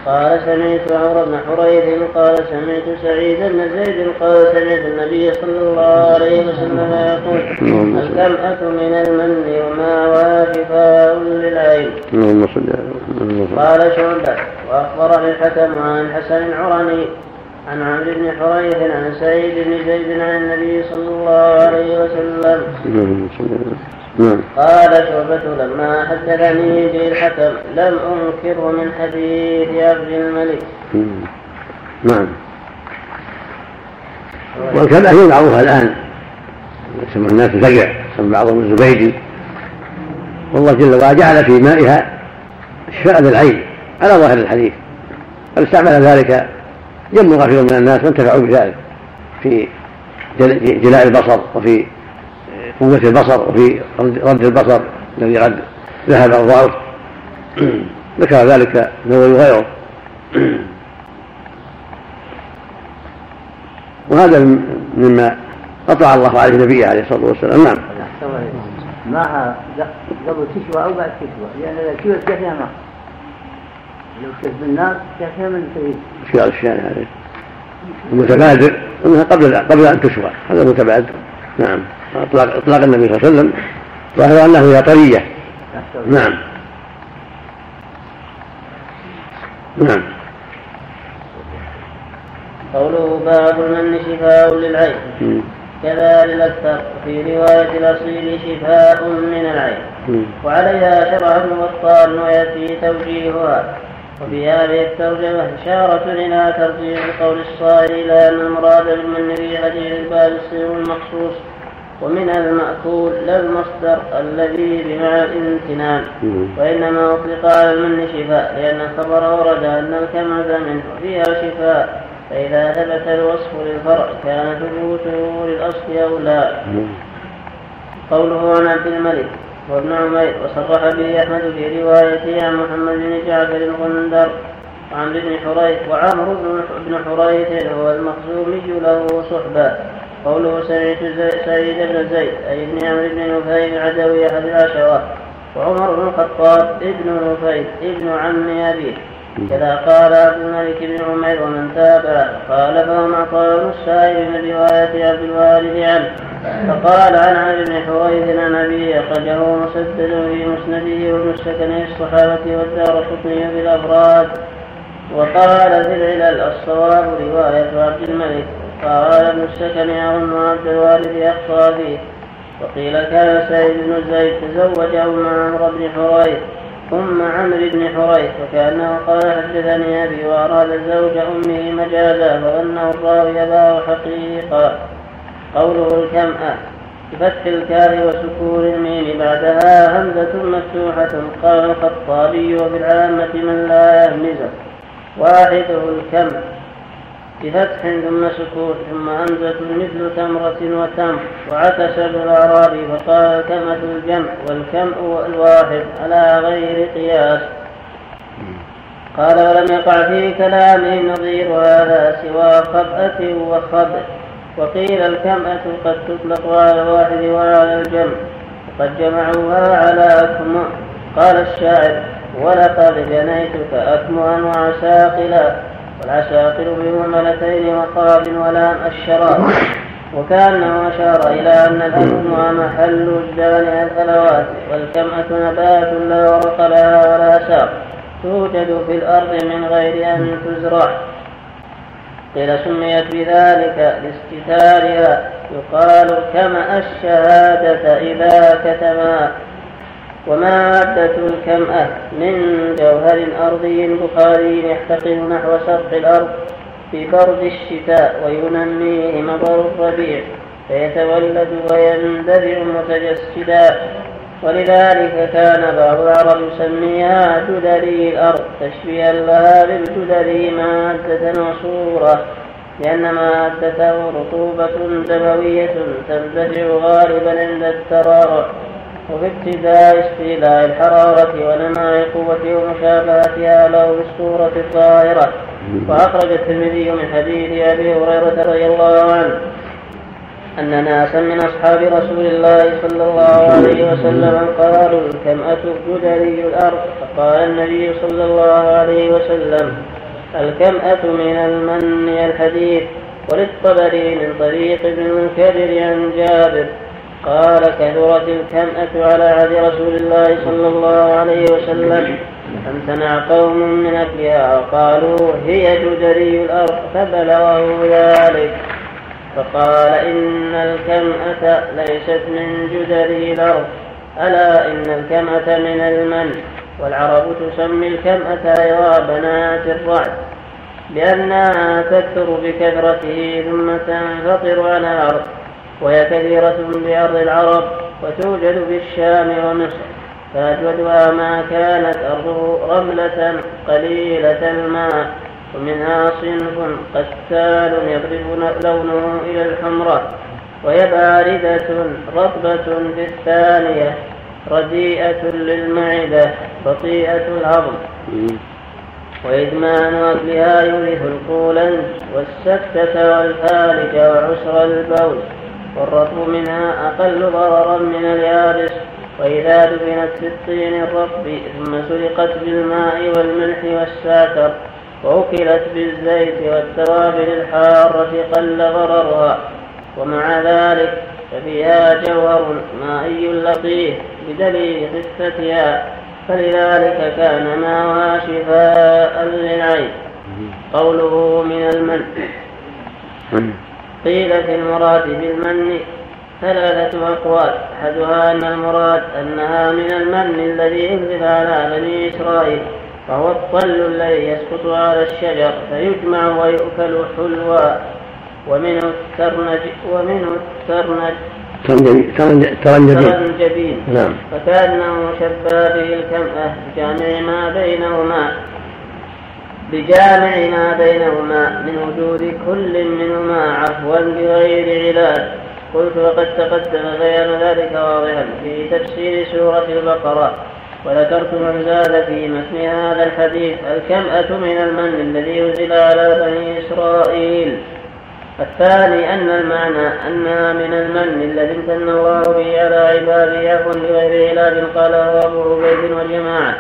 قال سمعت عمر بن حريث قال سمعت سعيد بن زيد قال سمعت النبي صلى الله عليه وسلم يقول الكمأة من المن وما وافقاء للعين. قال شعبة وأخبرني الحكم عن حسن العرني عن عمرو بن حريث عن سعيد بن زيد عن النبي صلى الله عليه وسلم قال شعبة لما حدثني به الحكم لم أنكره من حديث عبد الملك. نعم. والكلام يدعوها الآن يسمى الناس زجع، يسمى بعضهم الزبيدي. والله جل وعلا جعل في مائها شفاء للعين على ظاهر الحديث، فاستعمل ذلك جم غفير من الناس وانتفعوا بذلك في جلاء البصر وفي قوة البصر وفي رد البصر الذي قد ذهب أو ضعف، ذكر ذلك نووي غيره. وهذا مما قطع الله عليه النبي عليه الصلاة والسلام. نعم. معها قبل تشوى أو بعد تشوى، لأن لا تشوى تشوى معها لو كذب النار تشوى من تريد أشياء الشيان هذه المتبادر أنها قبل قبل أن تشوى، هذا متبادر. نعم. اطلاق اطلاق النبي صلى الله عليه وسلم ظاهر انه يا طريه. نعم. نعم. قوله باب المن شفاء للعين كذا للاكثر في روايه الاصيل شفاء من العين. مم. وعليها شرع ابن بطال وياتي توجيهها، وفي هذه الترجمة إشارة إلى ترجيح قول الصائل إلى أن المراد بالمن في حديث الباب الصيغ المخصوص ومن المأكول لا المصدر الذي بمعنى الامتنان، وإنما أطلق على المن شفاء لأن الخبر ورد أن الكمد منه فيها شفاء، فإذا ثبت الوصف للفرع كان ثبوته للأصل أو لا. قوله عن عبد الملك وابن عمير وصرح به أحمد في روايته عن محمد بن جعفر الغندر وعمرو بن حريث وعمرو بن حريث هو المخزومي له صحبة. قوله سعيد بن زيد أي ابن عمرو بن نفيل عدوي أحد العشرة وعمر بن الخطاب ابن نفيل ابن عم أبيه، كذا قال عبد الملك بن عمير ومن تابعه قال فهم أقالوا السائل من رواية عبد الوالد عنه. فقال عن عبد بن حريث عن أبيه أخرجه مسدد في مسنده وابن السكني الصحابة والدارقطني بالأفراد. وقال في العلل الصواب رواية عبد الملك، قال ابن السكني أظن عبد الوالد أخطأ فيه. وقيل كان سعيد بن زيد تزوجه مع عمرو بن حريث ثم عمرو بن حريث، وكأنه قال حدثني أبي وأراد زوج أمه مجازا وأنه الراوي أباه حقيقة. قوله الكمأة بفتح الكاف وسكون الميم بعدها همزة مفتوحة قال الخطابي وفي العامة من لا يهمزه، واحده الكم بفتح ثم سكون ثم همزة مثل تمرة وتمر، وعكس بالأعرابي فقال كمأة الجمع والكمأ الواحد على غير قياس. قال ولم يقع في كلامه نظير هذا سوى خبأة وخبأ. وقيل الكمأة قد تطلق على الواحد وعلى الجمع وقد جمعوها على أكمأ. قال الشاعر ولقد جنيتك أكمأ وعساقلا، والعساقل بمهملتين وقاب ولام الشراب، وكأنه أشار إلى أن الأكمأ محل الجانع الخلوات والكمأة نبات لا ورق لها ولا ساق توجد في الأرض من غير أن تزرع، قيل سميت بذلك لاستتارها يقال كمأ الشهادة إذا كتما. ومادة الكمأة من جوهر أرضي بخاري يحتقن نحو سطح الأرض في برد الشتاء وينميه مطر الربيع فيتولد ويندفع متجسدا، ولذلك كان بعض العرب يسميها جدري الأرض تشبيها لها بالجدري مادة وصورة، لأن مادته رطوبة دموية تندفع غالبا عند الترارع وفي ابتداء استيلاء الحرارة ونماء قوته ومشابهتها له بالصورة الظاهرة. وأخرج الترمذي من حديث أبي هريرة رضي الله عنه أن ناسا من أصحاب رسول الله صلى الله عليه وسلم قالوا الكمأة الجدري الأرض، فقال النبي صلى الله عليه وسلم الكمأة من المن الحديث. وللطبري من طريق بن المنكدر عن جابر قال كثرت الكمأة على عهد رسول الله صلى الله عليه وسلم فامتنع قوم من أكلها وقالوا هي جدري الأرض، فبلغه ذلك فقال إن الكمأة ليست من جدري الأرض، ألا إن الكمأة من المن. والعرب تسمي الكمأة أيضا بنات الرعد لأنها تكثر بكثرته ثم تنفطر على الأرض، وهي كثيرة بأرض العرب وتوجد بالشام ومصر، فأجودها ما كانت أرضه رملة قليلة الماء، ومنها صنف قتال يضرب لونه إلى الحمرة، وهي باردة رطبة في الثانية، رديئة للمعدة، بطيئة الهضم، وإدمان أكلها يورث القولنج والسكتة والفالج وعسر البول، والرطب منها أقل ضررا من اليابس، وإذا دفنت في الطين الرطب ثم سلقت بالماء والملح والساكر وأكلت بالزيت والتوابل الحارة قل ضررها، ومع ذلك ففيها جوهر مائي لطيف بدليل خفتها، فلذلك كان ماؤها شفاء للعين. قوله من المن، قيل في المراد بالمن ثلاثة أقوال، أحدها أن المراد أنها من المن الذي أنزل على بني إسرائيل، فهو الطل الذي يسقط على الشجر فيجمع ويؤكل حلوا، ومنه الترنج ومنه الترنج ترنجبين، فكأنه شبه به الكمأة بجامع ما بينهما بجامع ما بينهما من وجود كل منهما عفوا بغير علاج. قلت وقد تقدم بيان ذلك واضحا في تفسير سورة البقرة، وذكرت من زاد في متن هذا الحديث الكمأة من المن الذي أنزل على بني إسرائيل. الثاني أن المعنى أنها من المن الذي امتن الله به على عباده عفوا بغير علاج، قاله أبو عبيد والجماعة.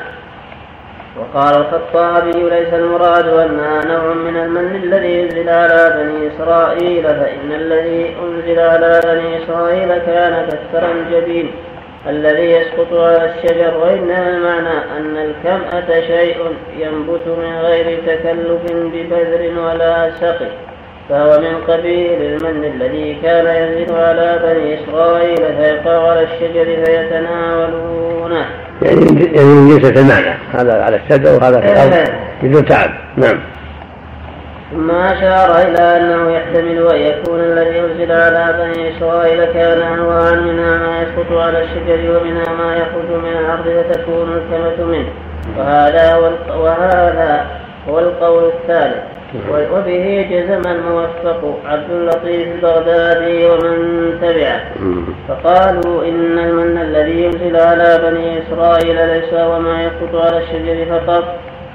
وقال الخطابي ليس المراد أنها نوع من المن الذي أنزل على بني إسرائيل، فإن الذي أنزل على بني إسرائيل كان كالترنجبين الذي يسقط على الشجر، وإنما المعنى أن الكمأة شيء ينبت من غير تكلف ببذر ولا سقي، فهو من قبيل المن الذي كان ينزل على بني إسرائيل فيقع على الشجر فيتناولونه، يعني من جنس المعنى، هذا على الشجر وهذا في الأرض بدون تعب. نعم. ثم أشار إلى أنه يحتمل أن يكون الذي أنزل على بني إسرائيل كان أنواعا، منها ما يسقط على الشجر ومنها ما يخرج من الأرض فتكون الكمأة منه، وهذا وهذا هو القول الثالث، وبه جزم الموفق عبد اللطيف البغدادي ومن تبعه، فقالوا إن المن الذي ينزل على بني إسرائيل ليس وما يسقط على الشجر فقط،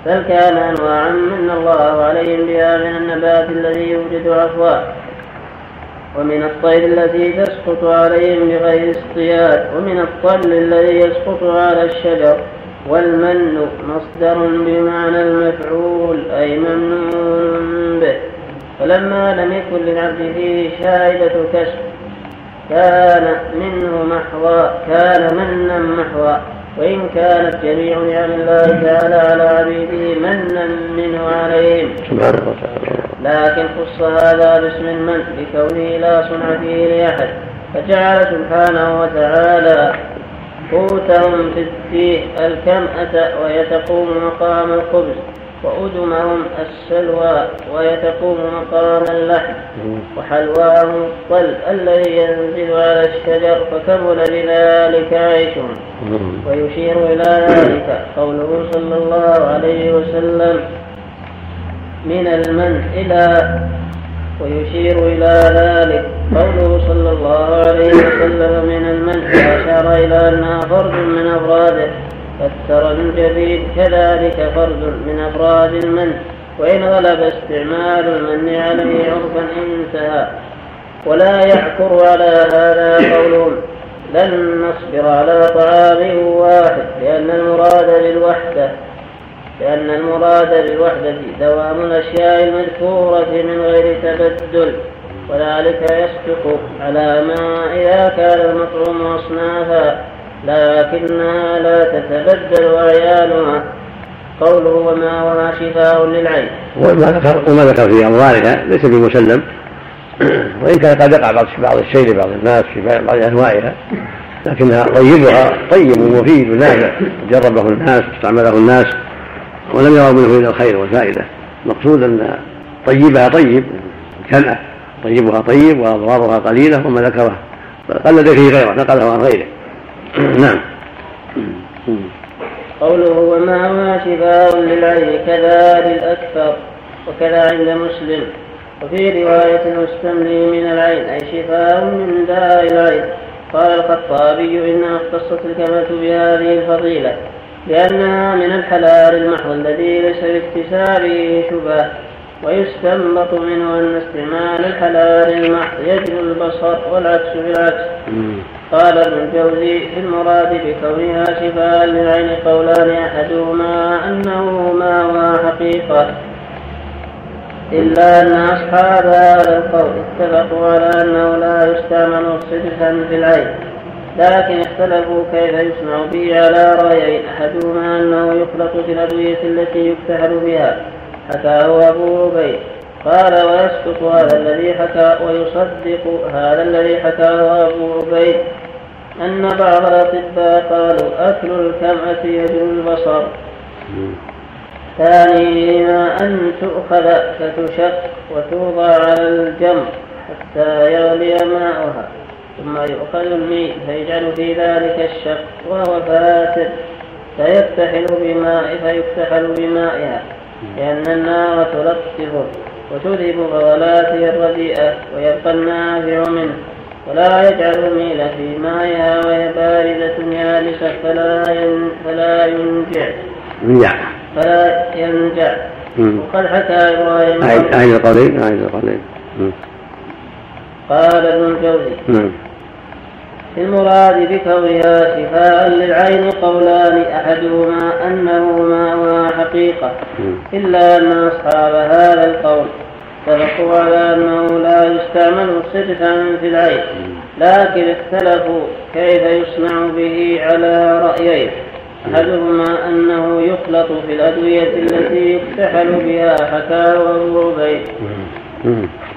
بل كان أنواعا من الله عليهم بها من النبات الذي يوجد عفوا، ومن الطير الذي تسقط عليهم بغير اصطياد، ومن الطل الذي يسقط على الشجر. والمن مصدر بمعنى المفعول أي ممنون به، فلما لم يكن للعبد فيه شاهدة كسب كان منه محوى كان منا محوى، وإن كانت جميع نعم الله تعالى على عبيده منا منه عليهم، لكن خص هذا باسم المن لكونه لا صنع فيه لأحد، فجعل سبحانه وتعالى قوتهم تدفيه الكمأة ويتقوم مقام الخبز، وأدمهم السلوى ويتقوم مقام اللحم، وحلواهم الطل الذي ينزل على الشجر فكمل بذلك عيشهم. ويشير إلى ذلك قوله صلى الله عليه وسلم من المن إلى ويشير إلى ذلك قوله صلى الله عليه وسلم من المن، أشار إلى أنها فرد من أفراده، فالترنجبين كذلك فرد من أفراد المن، وإن غلب استعمال المن عليه عرفا انتهى. ولا يعكر على هذا قولهم لن نصبر على طعام واحد لأن المراد للوحدة لأن المراد للوحدة دوام الأشياء المذكورة من غير تبدل وذلك يصدق على ما إذا كان المطعوم أصنافا لكنها لا تتبدل أعيانها قوله وما وما شفاء للعين. وما ذكر في أمرارها ليس بمسلم وإن كان قد يقع بعض الشيء لبعض الناس في بعض أنواعها لكنها طيبها طيب ومفيد ونافع جربه الناس استعمله الناس ولم يروا منه إلا الخير والفائدة. المقصود أن طيبها طيب كنأة طيبها طيب وأضرارها قليلة وما ذكره قال لديه غيره نقله عن غيره. نعم. قوله وما هو شفاء للعين كذا للأكثر وكذا عند مسلم وفي رواية المستملي من العين أي شفاء من داء العين. قال الخطابي إنها اختصت الكلمة بهذه الفضيلة لأنها من الحلال المحض الذي ليس باكتسابه شبه ويستنبط منه أن استعمال الحلال المحض يجلو البصر والعكس بالعكس. قال ابن الجوزي في المراد بكونها شفاء للعين قولان أحدهما أنه ما هو حقيقة إلا أن أصحاب هذا القول اتفقوا على أنه لا يستعمل صدقا في العين لكن اختلفوا كيف يسمع به على رأيين أحدهما أنه يخلق في الأدوية التي يكتحل بها حكاه أبو عبيد قال ويسقط هذا الذي حكى ويصدق هذا الذي حكاه أبو عبيد أن بعض الأطباء قالوا أكل الكمعة يجلو البصر. ثانيهما أن تؤخذ فتشق وتوضع على الجمر حتى يغلي ماؤها ثم يؤخذ الميء فيجعل في ذلك الشق وهو فاتر فيكتحل بماء فيكتحل بمائها لأن النار تلطفه وتذهب غلاته الرديئة ويبقى النافع منه ولا يجعل الميل في مائها وهي باردة يابسة فلا ينجع فلا ينجع. وقد حكى إبراهيم أعيد القولين أعيد القولين قال ابن الجوزي في المراد بكونها شفاء للعين قولان أحدهما أنه ما هو حقيقة إلا أن أصحاب هذا القول اتفقوا على أنه لا يستعمل صدقا في العين لكن اختلفوا كيف يصنع به على رأيين أحدهما أنه يخلط في الأدوية التي يكتحل بها حكاه أبو عبيد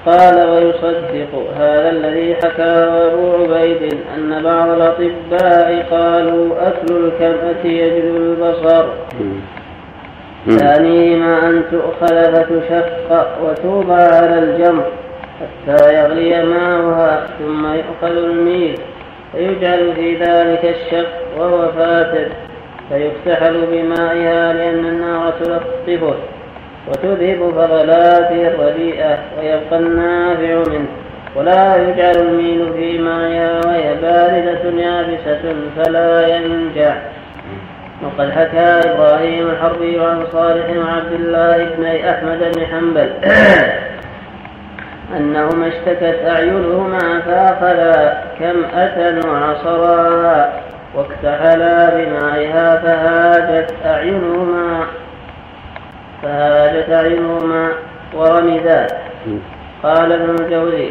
قال ويصدق هذا الذي حكاه أبو عبيد أن بعض الأطباء قالوا أكل الكمأة يجلو البصر. ثانيهما أن تؤخذ فتشق وتوضع على الجمر حتى يغلي ماؤها ثم يؤخذ الميل فيجعل في ذلك الشق وهو فاتر فيفتحل بمائها لأن النار تلطفه وتذهب فضلاته الرديئة ويبقى النافع منه ولا يجعل الميل في مائها وهي باردة يابسة فلا ينجع. وقد حكى إبراهيم الحربي عن صالح وعبد الله بن أحمد بن حنبل أنهما اشتكت أعينهما فأخذا كمأة وعصرا واكتحلا بمائها فهاجت أعينهما فهاجت أعينهما ورمدا. قال ابن الجوزي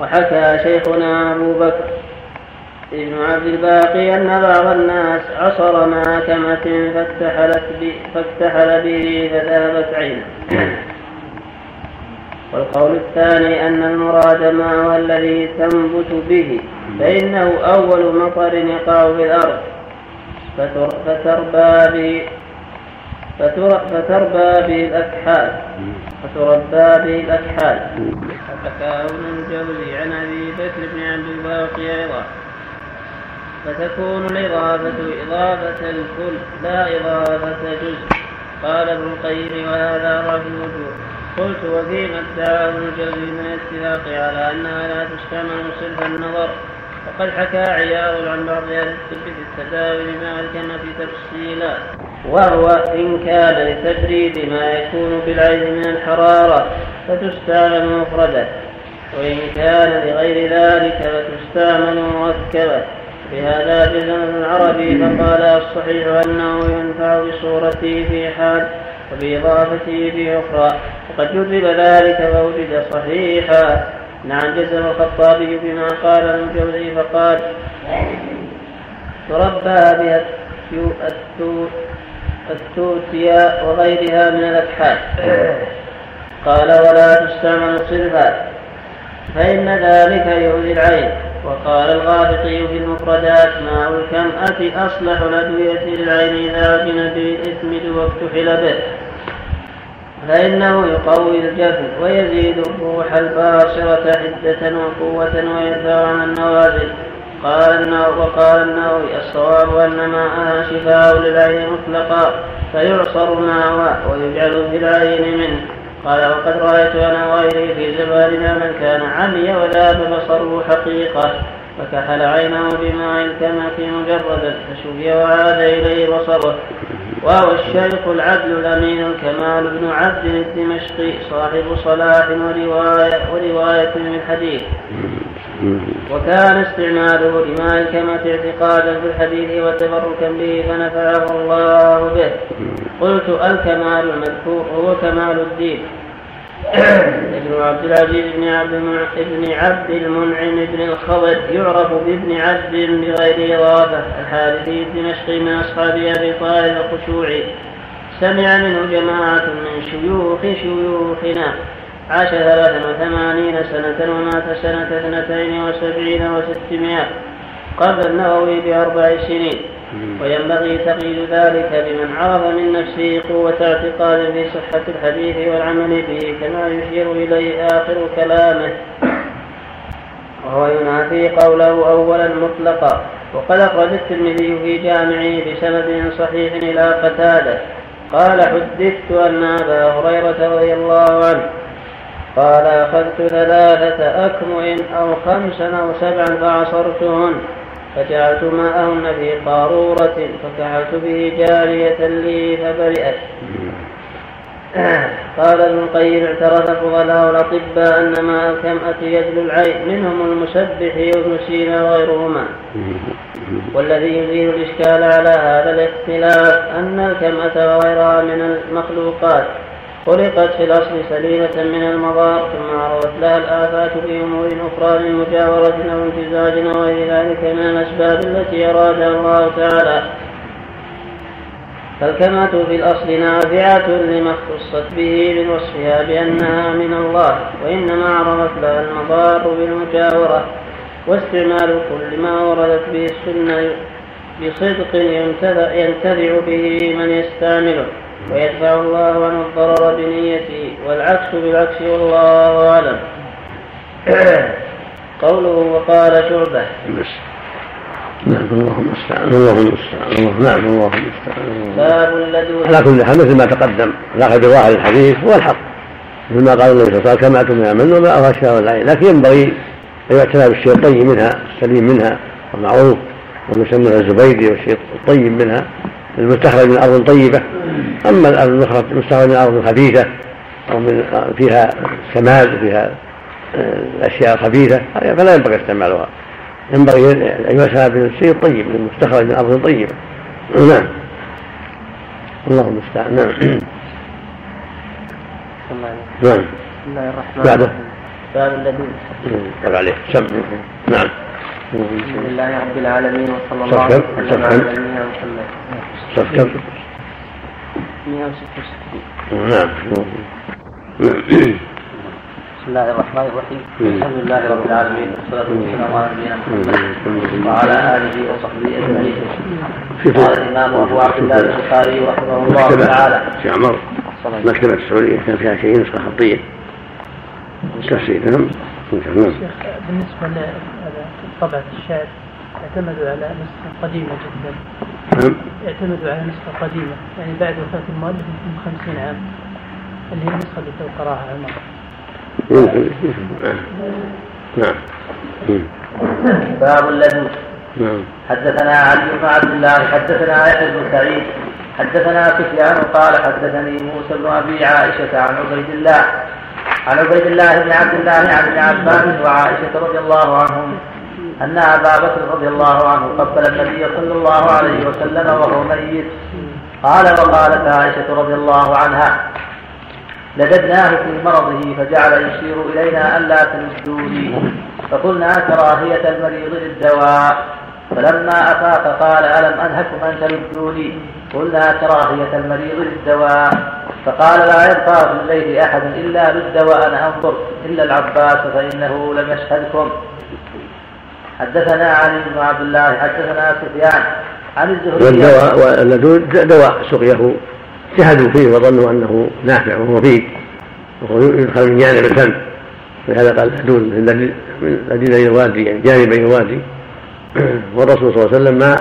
وحكى شيخنا أبو بكر ابن عبد الباقي أن بعض الناس عصر مع كمة فاكتحل به فذهبت عينه. والقول الثاني أن المراد ما هو الذي تنبت به فإنه أول مطر يقع في الأرض فتربى به فتربى به الأكحال فتربى به الأكحال. فحكاه ابن الجوزي عن أبي بكر بن عبد الباقي أيضا فتكون الإضافة إضافة الكل لا إضافة جزء. قال ابن القيم وهذا رأي الوجوه. قلت وفيما ادعاه ابن الجوزي من الاستدراك على أنها لا تستعمل صرف النظر وقد حكى عياض عن بعض اهل الطب في التداوي لما امكن في تفصيلا، وهو ان كان لتبريد ما يكون بالعين من الحراره فتستعمل مفرده، وان كان لغير ذلك فتستعمل مركبه. بهذا جزم العربي، فقال الصحيح انه ينفع بصورته في حال وبإضافته في أخرى، وقد جذب ذلك فوجد صحيحا. نعم، جزم الخطابي بما قال المجوزي فقال تربى بها التوتيا وغيرها من الأكحال. قال ولا تستعمل صرفا فإن ذلك يؤذي العين. وقال الغابطي في المفردات ماء الكمأة أصلح الأدوية للعين إذا عجن بالإثم واكتحل به، فإنه يقوي الجفن ويزيد الروح الباصرة حدة وقوة ويدفع عن النوازل. وقال النووي الصواب أن ماءها شفاء للعين مطلقا، فيعصر ماءها ويجعل في العين منه. قال وقد رأيت أنا وغيري في زماننا من كان عمي وذاب بصره حقيقة فكحل عينه بماء الكمأة مجردا فشفي وعاد إليه بصره، وهو الشيخ العدل الأمين الكمال بن عبد الدمشقي صاحب صلاح ورواية, ورواية من حديث. وكان استعماله لماء الكمأة اعتقادا في الحديث وتبركا به فنفعه الله به. قلت الكمال المذكور هو كمال الدين ابن عبد العزيز بن عبد, ابن عبد المنعم بن الخضر، يعرف بابن عبد بغير إضافة، الحارثي الدمشقي من أصحاب أبي طالب الخشوعي، سمع منه جماعة من شيوخ شيوخنا، عاش ثلاثا وثمانين سنة ومات سنة اثنتين وسبعين وستمائة قبل النووي بأربع سنين. وينبغي تقييد ذلك بمن عرف من نفسه قوة اعتقاد في صحة الحديث والعمل به، كما يشير إليه آخر كلامه وهو ينافي قوله أولا مطلقا. وقد أخرج الترمذي في جامعه بسند صحيح إلى قتادة قال حدثت أن أبا هريرة رضي الله عنه قال أخذت ثلاثة أكمئ أو خمسا أو سبعا فعصرتهن فجعلت ماءهن في قارورة فكحلت به جارية لي فبرئت. قال ابن القيم اعترف فضلاه الأطباء أن ماء الكمأة يدل العين، منهم المسبح وابن سينا وغيرهما. والذي يزيل الإشكال على هذا الاختلاف أن الكمأة وغيرها من المخلوقات خلقت في الأصل سليمة من المضار، ثم عرضت لها الآفات في أمور أخرى من مجاورة أو امتزاج وغير ذلك من الأسباب التي أرادها الله تعالى. فالكمأة في الأصل نافعة لما اختصت به من وصفها بأنها من الله، وإنما عرضت لها المضار بالمجاورة. واستعمال كل ما وردت به السنة بصدق ينتفع به من يستعمله ويدفع الله عنه الضرر بنيته، والعكس بالعكس، والله أعلم. قوله وقال شعبة نعم الله المستعان الله المستعان نعم الله المستعان باب اللدود. على كل حال مثل ما تقدم الأخذ واحد الحديث هو الحق، مثل ما قال النبي صلى الله عليه وسلم كما تمنع منه وما أغشى والعين، لكن ينبغي أن يعتنى بالشيء الطيب منها السليم منها والمعروف ومسمى الزبيدي، والشيء الطيب منها المستخرج من أرض طيبة. أما الأرض المستخرج من أرض خبيثة أو من فيها سماد فيها الأشياء الخبيثة فلا ينبغي استعمالها، ينبغي أن يسعى بالشيء الطيب المستخرج من أرض طيبة. نعم الله المستعان. نعم نعم بسم الله الرحمن الرحيم. بعده اللدود عليه سم. نعم بسم الله رب العالمين وصلى الله عليه وسلم على نبينا محمد. صف كم؟ مئة وستة وستين. نعم. بسم الله الرحمن الرحيم. الحمد لله رب العالمين والصلاة والسلام على نبينا محمد وعلى آله وصحبه أجمعين. قال الإمام أبو عبد الله البخاري رحمه الله تعالى في عمر مكتبة السعودية كان فيها شيء نسخة خطية تفسير. نعم. بالنسبة لطبعة الشعر اعتمدوا على نسخة قديمة جدا. نعم. اعتمدوا على نسخة قديمة يعني بعد وفاة المؤلف من خمسين عام، اللي هي النسخة التي قراها عمر. نعم. باب اللدن. حدثنا علي بن عبد الله حدثنا يحيى بن سعيد حدثنا سفيان قال حدثني موسى بن ابي عائشه عن عبيد الله عن عبيد الله بن عبد الله عن ابن عباس وعائشه رضي الله عنهم ان ابا بكر رضي الله عنه قبل النبي صلى الله عليه وسلم وهو ميت. قال وقالت عائشه رضي الله عنها لددناه في مرضه فجعل يشير الينا الا تمسوني فقلنا كراهيه المريض للدواء. فلما افاق قال الم انهكم ان تمسوني؟ قلنا كراهيه المريض للدواء. فقال لا يبقى في الليل احد الا بالدواء انا انظر الا العباس فانه لم يشهدكم. حدثنا علي بن عبد الله حدثنا سفيان عن الزهري والدواء والدواء سقيه شهدوا فيه وظنوا انه نافع ومفيد ويدخل من جانب الفم، لهذا قال لدون من لديني الوادي يعني جانبي الوادي. والرسول صلى الله عليه وسلم ما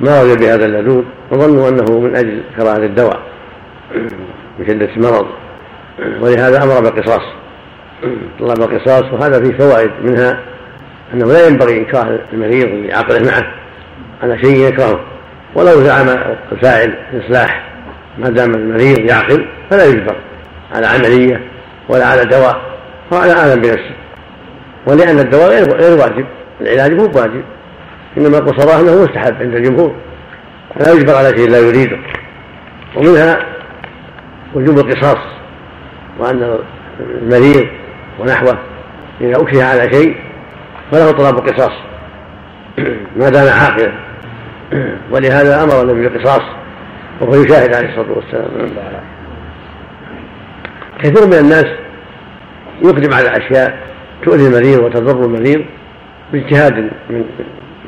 ما رضي بهذا اللدود وظنوا انه من اجل كراهه الدواء من شده المرض، ولهذا امر بالقصاص طلب القصاص. وهذا فيه فوائد، منها انه لا ينبغي اكراه المريض لعقله معه على شيء يكرهه ولو زعم الفاعل الاصلاح، ما دام المريض يعقل فلا يجبر على عمليه ولا على دواء وعلى اعلم بنفسه، ولان الدواء غير واجب، العلاج مو واجب، انما قصراه انه مستحب عند الجمهور فلا يجبر على شيء لا يريده. ومنها وجوب القصاص، وان المريض ونحوه اذا اكره على شيء فله طلب القصاص ما دام عاقلا، ولهذا امر النبي بالقصاص وهو يشاهد عليه الصلاه والسلام. كثير من الناس يقدم على اشياء تؤذي المريض وتضر المريض باجتهاد من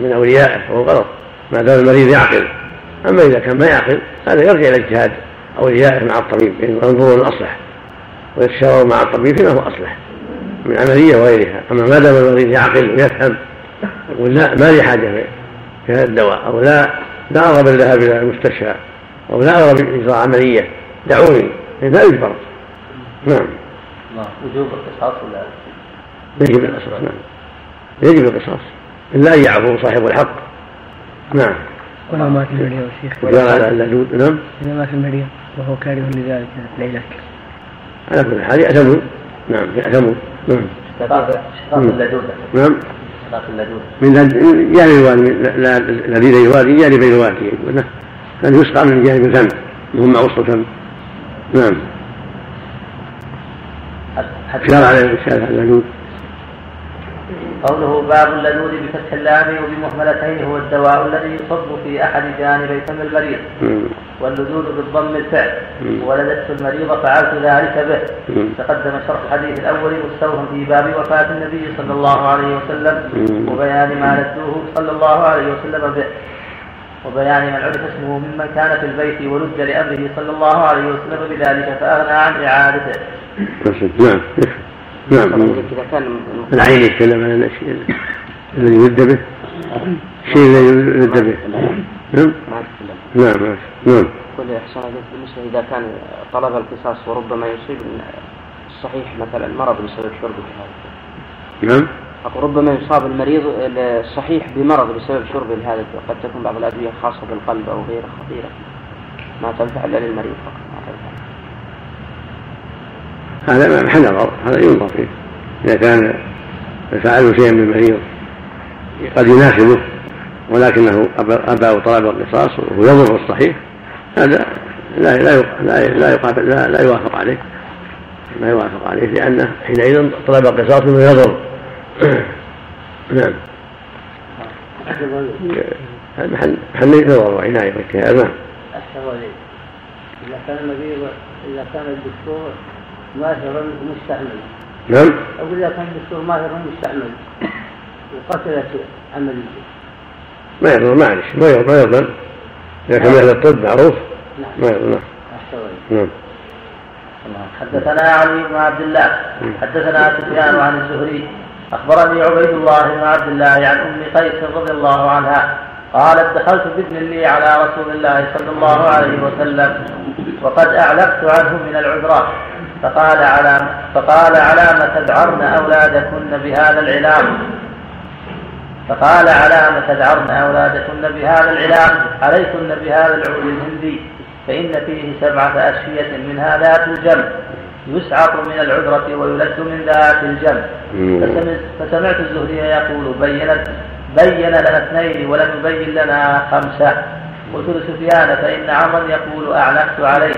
من اوليائه وهو غلط ما دام المريض يعقل. اما اذا كان ما يعقل هذا يرجع الى اجتهاد اوليائه مع الطبيب ينظرون الاصلح ويتشاوروا مع الطبيب فيما هو اصلح من عمليه وغيرها. اما ما دام المريض يعقل ويفهم ولا ما لي حاجه في هذا الدواء او لا لا ارغب الذهاب الى المستشفى او لا ارغب اجراء عمليه دعوني لا يجبر. نعم وجوب القصاص ولا يجب القصاص؟ نعم يجب القصاص الا ان يعفو صاحب الحق. نعم ولا مات المريض يا شيخ ولا اللدود. نعم اذا مات المريض وهو كاره لذلك العلاج على كل حال يأثمون. نعم يأثمون. نعم اشتراط اللدود. نعم من جانب الوادي الذين يوادي جانب الوادي أن يسقى من جانب الفم وهم عصر الفم. نعم شرع على الرسالة اللدود. قوله باب اللدود بفتح اللام وبمهملتين هو الدواء الذي يصب في أحد جانبي فم المريض، واللدود بالضم الفعل ولدت المريض فعلت ذلك به. مم. تقدم شرح الحديث الأول مستوهم في باب وفاة النبي صلى الله عليه وسلم مم. وبيان ما لدوه صلى الله عليه وسلم به، وبيان من عرف اسمه ممن كان في البيت ولد لأمره صلى الله عليه وسلم بذلك فأغنى عن إعادته. نعم نعم العين يتكلم عن الشيء الذي يرد به الشيء الذي يرد به. نعم نعم نعم كل إحسان مثل إذا كان طلب القصاص وربما يصيب الصحيح مثلا مرض بسبب شرب الهذا. نعم ربما يصاب المريض الصحيح بمرض بسبب شرب الهذا، قد تكون بعض الأدوية خاصة بالقلب أو غيرها خطيرة ما تنفع إلا للمريض فقط. هذا محل نظر، هذا ينظر فيه إذا كان فعله شيئا من المريض قد يناسبه ولكنه أبى وطلب القصاص وهو يضر الصحيح، هذا لا لا لا يقابل لا, لا يوافق عليه لا يوافق عليه لأنه حينئذ طلب القصاص مما يضر. نعم هذا محل محل نظر وعناية وكذا. إذا كان المريض إذا كان الدكتور ماهر مستعمل. نعم أقول لك أن الدكتور ماهر مستعمل وقتلت عملية ما يضمن معلش ما يضمن ما يضمن لكن أهل الطب معروف ما يضمن. نعم حدثنا علي بن عبد الله حدثنا سفيان عن الزهري أخبرني عبيد الله بن عبد الله عن أم قيس رضي الله عنها قالت دخلت بإذن الله على رسول الله صلى الله عليه وسلم وقد أعلقت عنه من العذراء فقال علام فقال علام تذعرن أولادكن بهذا العلام فقال على أن تدعرن أولادكن بهذا العلاج، عليكن بهذا العود الهندي فإن فيه سبعة أشفية منها ذات الجنب يسعط من العذرة ويلد من ذات الجنب. فسمعت الزهري يقول بينت بين لنا اثنين ولم يبين لنا خمسة. قلت لسفيان فإن عمرا يقول أعلقت عليه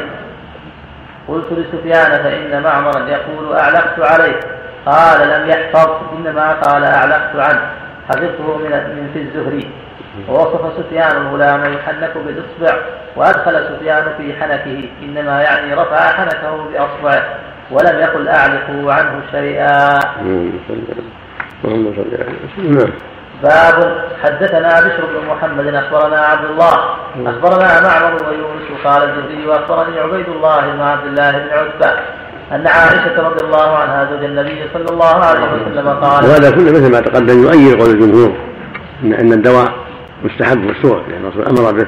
قلت لسفيان فإن معمرا يقول أعلقت عليه قال لم يحفظ إنما قال أعلقت عنه حفظته من في الزهري. ووصف سفيان الغلام يحنك بالإصبع وأدخل سفيان في حنكه إنما يعني رفع حنكه بأصبعه ولم يقل أعلقوا عنه شيئا. باب. حدثنا بشر بن محمد أخبرنا عبد الله أخبرنا معمر ويونس قال الزهري وأخبرني عبيد الله بن عبد الله بن عتبة أن عائشة رضي الله عنها زوج النبي صلى الله عليه وسلم قال. وهذا كله مثل ما تقدم يؤيد قول الجمهور أن الدواء مستحب والسوء لأن الرسول أمر به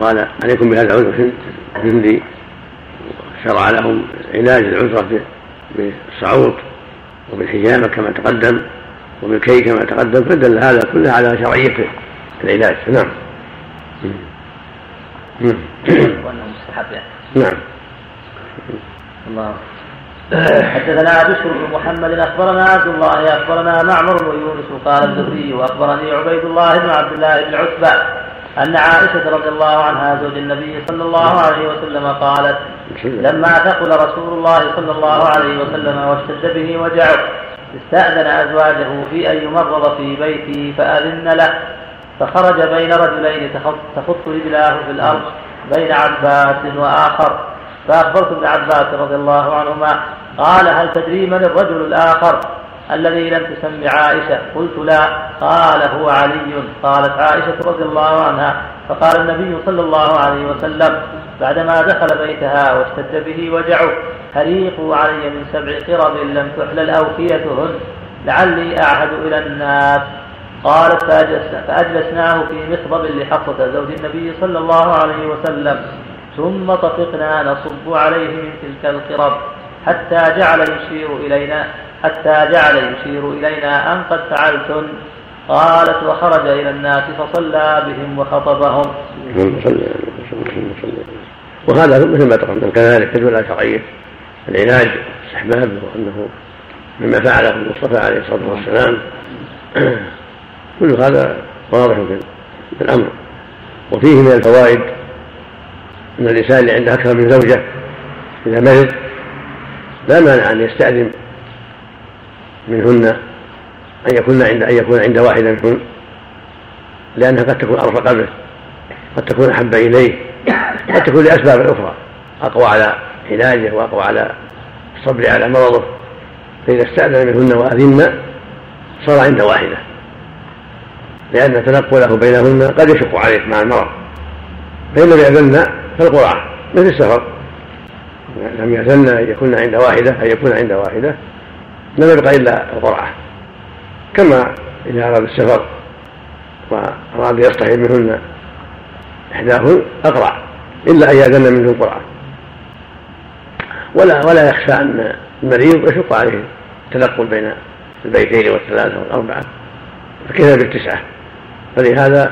قال عليكم بهذا العذر الهندي شرع لهم علاج العذرة بالصعوط وبالحجامة كما تقدم وبالكي كما تقدم فدل هذا كله على شرعية العلاج. نعم نعم. الله. حدثنا بشر بن محمد اخبرنا عبد الله اخبرنا معمر ويونس قال الزهري واخبرني عبيد الله بن عبد الله بن عتبة ان عائشة رضي الله عنها زوج النبي صلى الله عليه وسلم قالت لما ثقل رسول الله صلى الله عليه وسلم واشتد به وجعه استأذن ازواجه في ان يمرض في بيتي فأذن له فخرج بين رجلين تخط رجلاه في الارض بين عباس واخر فأخبرت ابن عباس رضي الله عنهما قال هل تدري من الرجل الآخر الذي لم تسمي عائشة؟ قلت لا. قال هو علي. قالت عائشة رضي الله عنها فقال النبي صلى الله عليه وسلم بعدما دخل بيتها واشتد به وجعه هريقوا علي من سبع قرب لم تحلل أوكيتهن لعلي أعهد إلى الناس. قالت فأجلسناه في مخضب لحفصة زوج النبي صلى الله عليه وسلم ثم طفقنا نصب عليه من تلك القرب حتى جعل يشير إلينا حتى جعل يشير إلينا أن قد فعلتن. قالت وخرج إلى الناس فصلى بهم وخطبهم. وهذا مثل ما تقدم كذلك تدل على شرعية العلاج استحبابه وأنه مما فعله المصطفى عليه الصلاة والسلام كل هذا واضح في الأمر. وفيه من الفوائد أن الإنسان اللي عنده أكثر من زوجة إذا مرض لا مانع أن يستأذن منهن أن يكون عند أن يكون عند واحدة منهن لأنها قد تكون أرفق به قد تكون أحب إليه قد تكون لأسباب أخرى أقوى على علاجه وأقوى على الصبر على مرضه. فإذا استأذن منهن وأذن صار عند واحدة لأن تنقله بينهن قد يشق عليه مع المرض. فإن لم يأذن فالقرعة مثل السفر لم يأذن أن يكون عند واحدة أن يكون عند واحدة لم يبقى إلا القرعة كما إذا أراد السفر وأراد يستحي منهن إحداهن أقرع إلا أن يأذن منه القرعة ولا ولا يخشى أن المريض يشق عليه التنقل بين البيتين والثلاثة والأربعة فكذا بالتسعة. فلهذا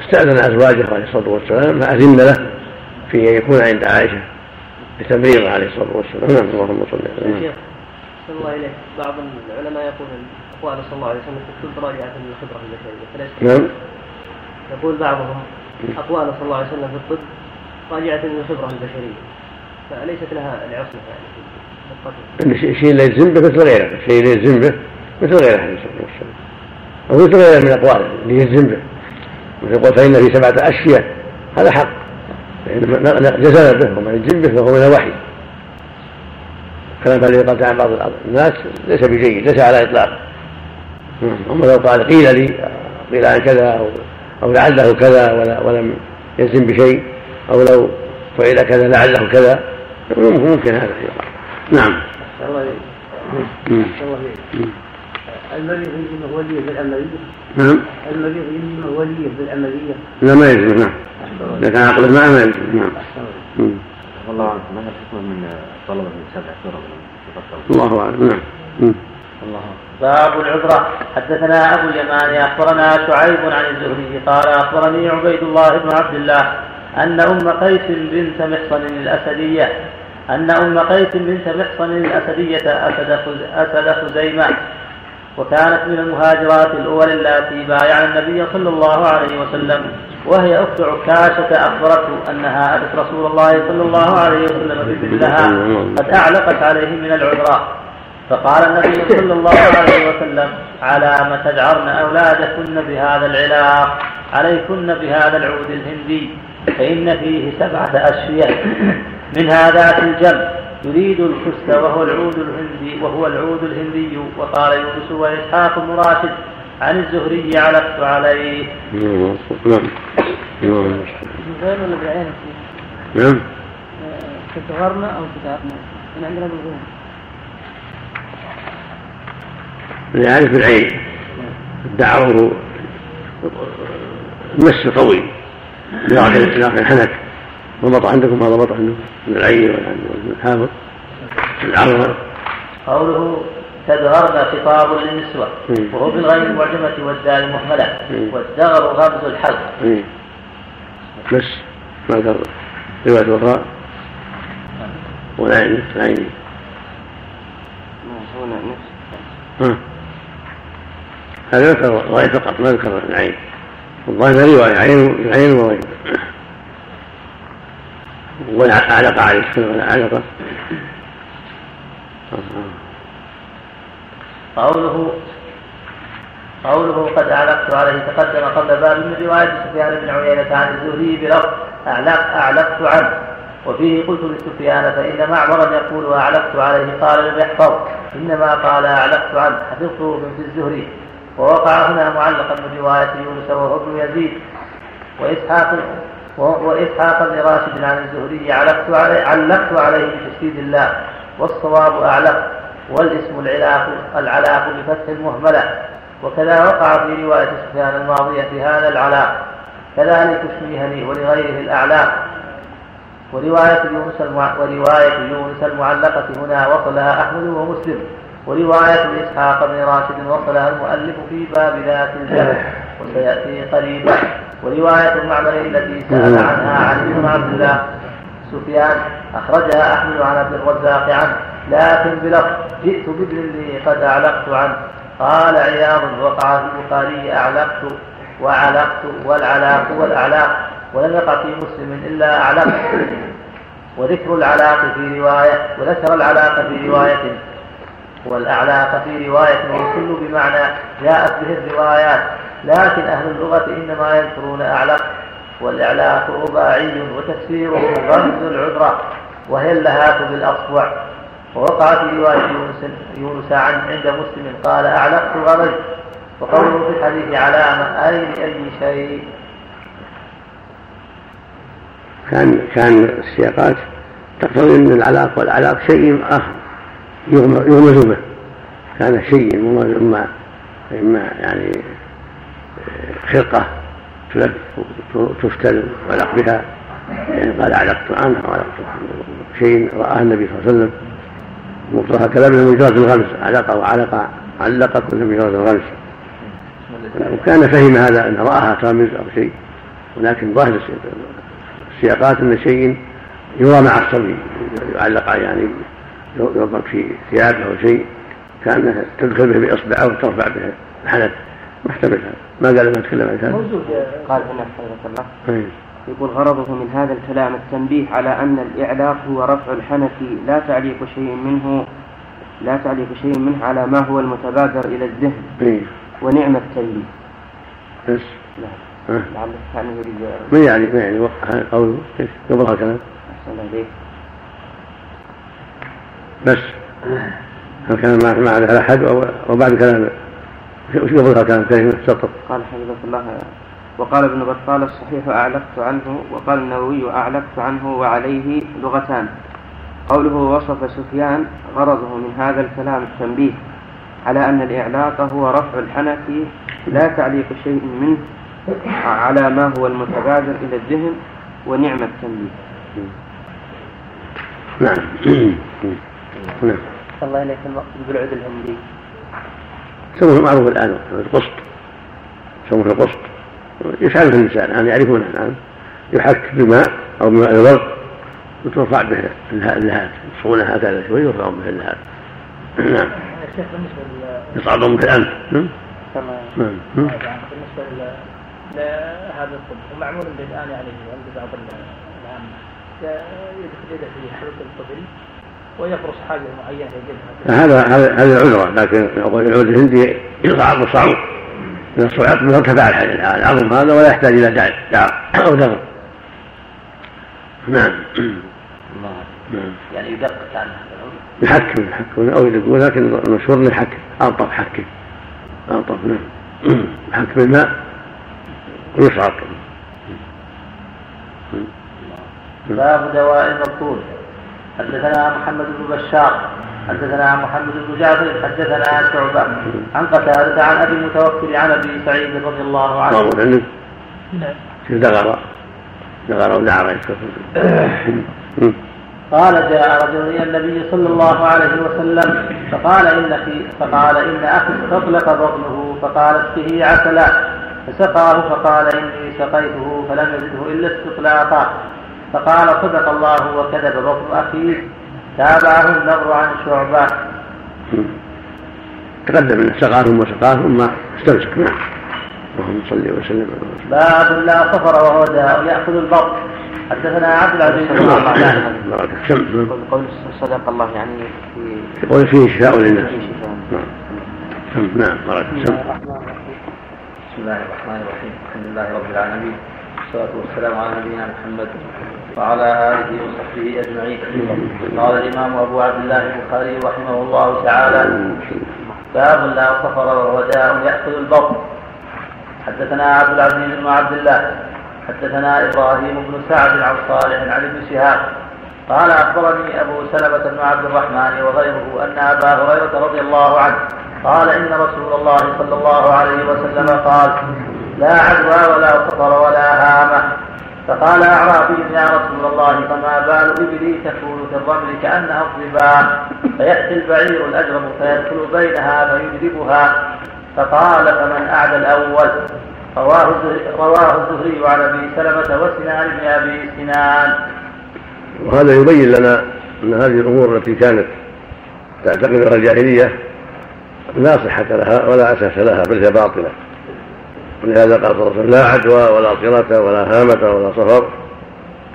استأذن أزواجه عليه الصلاة والسلام فأذن له في أن يكون عند عائشة لتمريضه عليه الصلاة والسلام. اللهم صل على محمد. صلى الله عليه. بعض العلماء يقول أقوال صلى الله عليه وسلم تكتب مراجعة للخبرة البشرية. نعم. يقول بعضهم أقوال صلى الله عليه وسلم في الطب راجعة للخبرة البشرية فليست لها العصمة يعني. الطب. شيء لا يلزم به مثل غيره شيء لا يلزم به مثل غيره عليه الصلاة والسلام أو مثل غيره من أقواله اللي يلزم به. ويقول فإن في سبعة أشياء هذا حق جزم به ومن يجزم به فهو من الوحي. كلام الذي قال عن بعض الناس ليس بجيد ليس على إطلاق. أما لو قال قيل لي قيل عن كذا أو لعله كذا ولم يجزم بشيء أو لو فعل كذا لعله كذا ممكن هذا يقع. نعم. الله يبارك. الله يبارك. المريض يجب وليه بالعملية. نعم. المريض يجب وليه بالعملية. لا ما يجب. نعم. لكن عقله ما ما يجب. نعم. والله أعلم ما الحكمة من طلبة من سبع سورة. الله أعلم. نعم. الله. باب العذرة. حدثنا أبو اليمان أخبرنا شعيب عن الزهري قال أخبرني عبيد الله بن عبد الله أن أم قيس بنت محصن الأسدية أن أم قيس بنت محصن الأسدية أسد خزيمة وكانت من المهاجرات الأول التي بايع النبي صلى الله عليه وسلم، وهي أخت عكاشة أخبرته أنها أتت رسول الله صلى الله عليه وسلم ببنتها قد أعلقت عليه من العذراء، فقال النبي صلى الله عليه وسلم: على ما تجعرن أولادكن بهذا العلاق، عليكن بهذا العود الهندي فإن فيه سبعة أشياء، منها ذات الجنب يريد الخس وهو العود الهندي وهو العود الهندي وقال يونس وإسحاق بن راشد عن الزهري علقت عليه. نعم نعم نعم تتغرنا أو تتعرنا من عندنا بالغير العارف بالعين الدعور مس قوي لكن الحنك ضبط عندكم هذا ضبط عندكم من العين والحافظ العرض. قوله تدغرن خطاب للنسوة وهو بالغير المعجمة والدال المهملة، والدغر غمز الحلق بس ما دغر رواية وراء والعين العين هذا ذكر غير فقط ما ذكر العين والظاهر رواية عين عين وغير والعلقة عليه والعلقة. قوله قوله قد علقت عليه تقدم قبل باب من رواية سفيان بن عيينة عن الزهري بلفظ أعلق أعلقت عنه، وفيه قلت لسفيان فإن معمرا يقول أعلقت عليه قال لم يحفظ إنما قال أعلقت عنه حفظته من الزهري، ووقع هنا معلقا من رواية يونس وهو ابن يزيد وإسحاق وإسحاق بن راشد عن الزهري علقت عليه علقت عليه بتشديد الله، والصواب أعلق والاسم العلاق العلاق بفتح المهملة، وكذا وقع في رواية سفيان الماضية هذا العلاق كذلك تشبيهني ولغيره الأعلاق، ورواية يونس ورواية يونس المعلقة هنا وصلها أحمد ومسلم، ورواية إسحاق بن راشد وصلها المؤلف في باب ذات الجنب وسيأتي قريبا، ورواية المعمر التي سأل عنها علي بن عبد الله سفيان أخرجها أحمد عن عبد الرزاق عنه لكن بلفظ جئت بابن قد أعلقت عنه، قال عياض وقع في البخاري أعلقت وعلقت والعلاق والأعلاق ولم يقع في مسلم إلا أعلقت، وذكر العلاق في رواية وذكر العلاق في رواية والأعلاق في رواية وكل بمعنى جاءت به الروايات، لكن أهل اللغة إنما يذكرون أعلق، والإعلاق رباعي وتفسيره غمز العذرة وهي اللهات بالأصبع، ووقع في رواية يونس, يونس عن عند مسلم قال أعلقت غمز، وقوله في الحديث علامة أي لأي شيء. كان كان السياقات تقتضي أن العلاق والعلاق شيء آخر يغمز به، كان شيء إما إما يعني خرقة تفتل وعلق بها يعني قال علقت عنها وعلقت عنها شيء رآه النبي صلى الله عليه وسلم مطلقها كلام مجرد الغمز علقة وعلقة علقة كلها مجرد الغمز، وكان فهم هذا أن رآها غمز أو شيء، ولكن ظاهر السياقات أن شيء يرى مع الصبي يعلق يعني يضرب في ثيابه أو شيء كأنها تدخل به بإصبعه وترفع به الحنك محتمل هذا ما قال ما تكلم عن هذا. قال هنا حفظك الله يقول غرضه من هذا الكلام التنبيه على أن الإعلاق هو رفع الحنك لا تعليق شيء منه لا تعليق شيء منه على ما هو المتبادر إلى الذهن. مم. ونعم التنبيه. إيش؟ لا. لعل الثاني يريد. ما يعني ما يعني وقع قوله إيش قبلها كلام. أحسن عليك. بس هالكلام ما ما على أحد وبعد كلام. قال حفظه الله وقال ابن بطال الصحيح أعلقت عنه، وقال النووي أعلقت عنه وعليه لغتان. قوله وصف سفيان غرضه من هذا الكلام التنبيه على أن الإعلاق هو رفع الحنك لا تعليق شيء منه على ما هو المتبادر إلى الذهن ونعم التنبيه. نعم نعم الله إليك المقصود بالعود الهندي سموه معروف الآن القسط، سموه القسط، يسعى في النساء الآن يعرفونه الآن، يحك بماء أو بماء الورق وترفع به اللهات، يصغون هكذا شوي يرفعون به اللهات. نعم يصعدون به الأنف. تمام. بالنسبة لهذا الطب ومعمول به الآن عليه عند بعض العامة يدخل يده في حلق الطفل ويفرص حاجة معينة يجدها، هذا هذا العذرة، لكن العود الهندي يصعد الصعود من الصعود من ارتفاع العظم هذا ولا يحتاج إلى داء أو دغر. نعم. يعني يدق عنه يحكم يحكم أو يدقون، لكن المشهور الحكم ألطف حكم ألطف. نعم حكم الماء ويصعد. باب دواء المقتول. حدثنا محمد بن بشار حدثنا محمد بن جابر حدثنا عن شعبة عن قتادة عن أبي المتوكل عن أبي سعيد رضي الله عنه. نعم عندك دغرة دغرة ودعرة. قال جاء رجل إلى النبي صلى الله عليه وسلم فقال إن فقال إن أخي استطلق بطنه فقال اسقه عسلا فسقاه فقال إني سقيته فلم يزده إلا استطلاقا فقال صدق الله وكذب بطن أخيه. تابعه النظر عن شعبة. تقدم أن سقاهم وسقاهم ما استمسك معه. اللهم صل وسلم. باب لا صفر وهو داء يأخذ البطن. حدثنا عبد العزيز بن عبد قول صدق الله يعني في قول فيه شفاء للناس. نعم. بسم الله الرحمن الرحيم. الحمد لله رب العالمين والصلاة والسلام على نبينا محمد وعلى آله وصحبه أجمعين. قال الإمام أبو عبد الله البخاري رحمه الله تعالى باب لا صفر وهو داء يأخذ البطن. حدثنا عبد العزيز بن عبد الله حدثنا إبراهيم بن سعد عن صالح عن ابن شهاب قال أخبرني أبو سلمة بن عبد الرحمن وغيره أن أبا هريرة رضي الله عنه قال إن رسول الله صلى الله عليه وسلم قال لا عدوى ولا صفر ولا هامة. فقال أعرابي يا رسول الله فما بال إبلي تكون كالرمل كأنها الظباء فيأتي البعير الأجرم فيدخل بينها فيجذبها. فقال فمن أعدى الأول. رواه الزهري وعن أبي سلمة وسنان بن أبي سنان. وهذا يبين لنا أن هذه الأمور التي كانت تعتقدها الجاهلية لا صحة لها ولا أساس لها بل هي باطلة، ولهذا قال صلى الله عليه وسلم لا عدوى ولا صرة ولا هامة ولا صفر،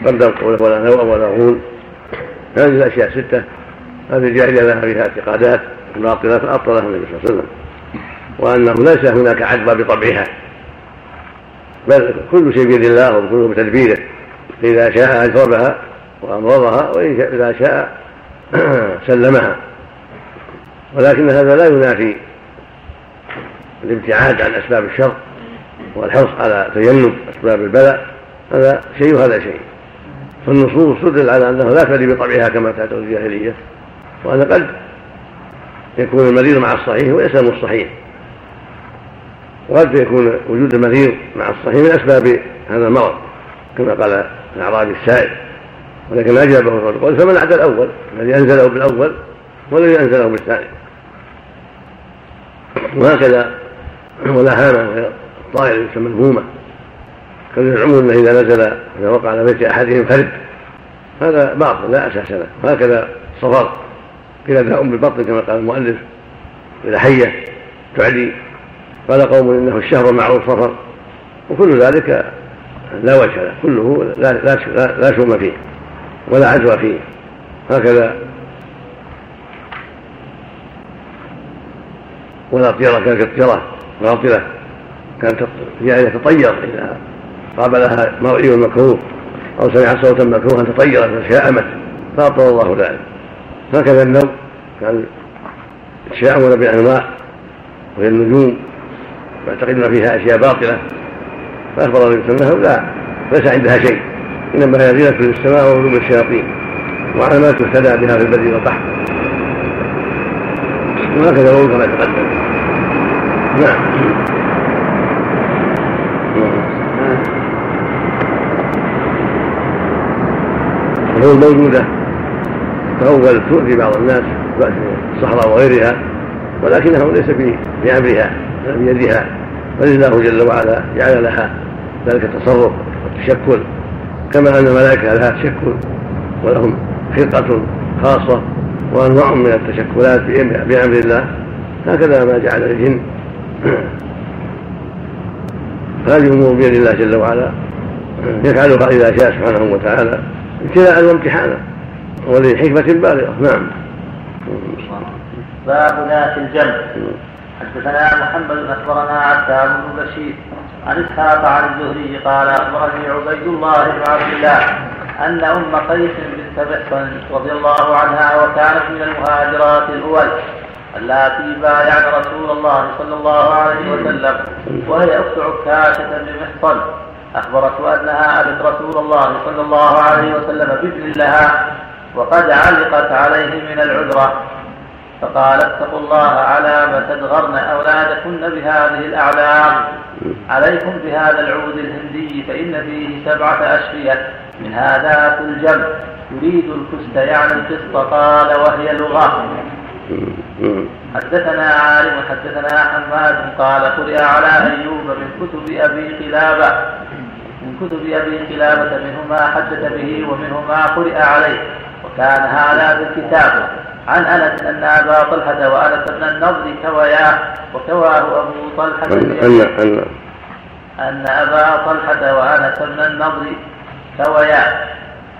قدم قوله ولا نوء ولا غول. هذه الأشياء ستة هذه الجاهلية لها فيها اعتقادات باطلة فأبطلها النبي صلى الله عليه وسلم، وأنه ليس هناك عدوى بطبعها بل كل شيء بيد الله وكله بتدبيره، فإذا شاء أجربها وأمرضها وإذا شاء سلمها، ولكن هذا لا ينافي الابتعاد عن أسباب الشر والحرص على تجنب أسباب البلاء، هذا شيء وهذا شيء. فالنصوص تدل على أنه لا تلي بطبعها كما تعتقد الجاهلية، وأن قد يكون المريض مع الصحيح ويسلم الصحيح، وقد يكون وجود المريض مع الصحيح من أسباب هذا المرض كما قال الأعرابي السائل، ولكن أجابه الرجل فمن أعدى الأول الذي أنزله بالأول والذي أنزله بالثاني. وهكذا ولا هامة وهي الطائر يسمى الهومة، كان يزعمون أنه إذا نزل إذا وقع على بيت أحدهم فرد، هذا باطل لا أساس له. وهكذا صفر إلى ذا أم بالبطن كما قال المؤلف إلى حية تعدي، قال قوم إنه الشهر معروف صفر، وكل ذلك لا وجه له، كله لا, لا, لا شؤم فيه ولا عدوى فيه. هكذا ولا طيرة كانت الطيرة غاطلة كانت يعني تطير إذا قابلها مرئي مكروه أو سمع صوتا مكروها تطيرت فشاءمت فأبطل الله ذلك. هكذا النوم كان يتشاءمون بأنواع وهي النجوم يعتقدون فيها أشياء باطلة، فأخبر الله بسنه لا ليس عندها شيء، إنما هي زينة في السماء وعلوم الشياطين وعلامات يهتدى بها في البدء والبحر، وهكذا القول كما تقدم. نعم. الأمور موجودة، فأول تؤذي بعض الناس في الصحراء وغيرها ولكنه ليس بأمرها ولا بيدها، بل الله جل وعلا جعل لها ذلك التصرف والتشكل، كما أن الملائكة لها تشكل ولهم خلقة خاصة وأنواع من التشكلات بأمر الله، هكذا ما جعل الجن. هذه أمور بيد الله جل وعلا يفعلها إذا شاء سبحانه وتعالى ابتلاء وامتحانا ولحكمة بالغة. نعم. باب ذات الجنب. حدثنا محمد أخبرنا عفان بن بشار عن إسحاق عن الزهري قال أخبرني عبيد الله بن عبد الله أن أم قيس بنت محصن رضي الله عنها وكانت من المهاجرات الأول اللاتي بايعن رسول الله صلى الله عليه وسلم وهي أخت عكاشة بن محصن، أخبرته أنها أبت رسول الله صلى الله عليه وسلم بابن لها وقد علقت عليه من العذرة، فقال اتقوا الله على ما تدغرن أولادكن بهذه الأعلام، عليكم بهذا العود الهندي فإن فيه سبعة أشفية من هذا كل جنب يريد الكست يعني القسط، قال وهي لغة. حدثنا عالم حدثنا حماد قال قرئ على أيوب من كتب أبي قلابة من كتب أبي قلابة منهما حدث به ومنهما قرئ عليه، وكان هذا بالكتابة عن أنس أن أبا طلحة وأنس بن النضر كوياه وكواه أبو طلحة أن أن أبا طلحة وأنس بن النضر كوياه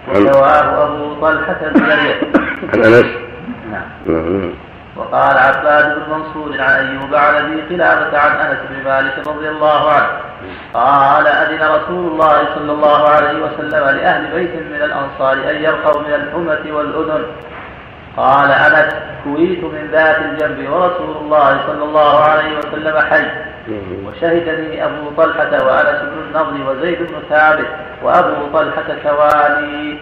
وكواه أبو طلحة عن أنس. نعم. وقال عباد بن منصور عن أيوب عن أبي قلابة عن أنس بن مالك رضي الله عنه قال أذن رسول الله صلى الله عليه وسلم لأهل بيت من الأنصار أن يرقوا من الحمة والأذن، قال أنا كويت من ذات الجنب ورسول الله صلى الله عليه وسلم حي، وشهدني أبو طلحة وأنس بن النضر وزيد بن ثابت وأبو طلحة كوالي.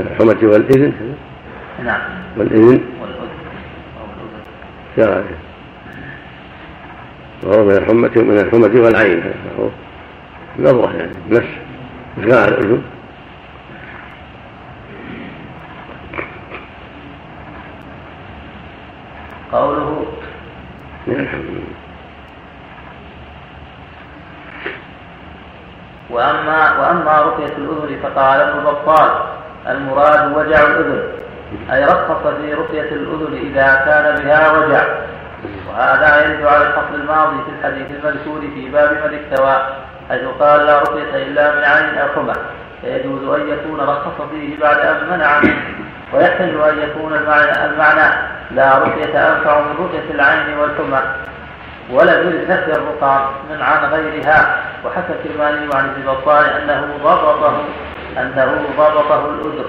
الحمة والإذن. نعم. والإذن والأذن وهو من الحمة من الحمة والعين نظرة يعني نفس إشغال الأذن. قوله وأما وأما رقية الأذن فقال ابن بطال المراد وجع الأذن، أي رخص في رقية الأذن إذا كان بها وجع، وهذا يرد على الفصل الماضي في الحديث المذكور في باب من اكتوى حيث قال لا رقية إلا من عين أرحمة، فيجوز أن يكون رخص فيه بعد أن منع، ويحتمل أن يكون المعنى لا رقية أنفع من رقية العين والحمى، ولم يرد نفي الرقعة من عن غيرها. وحكى الكرماني عن ابن بطال أنه ضبطه أنه ضبطه الأذن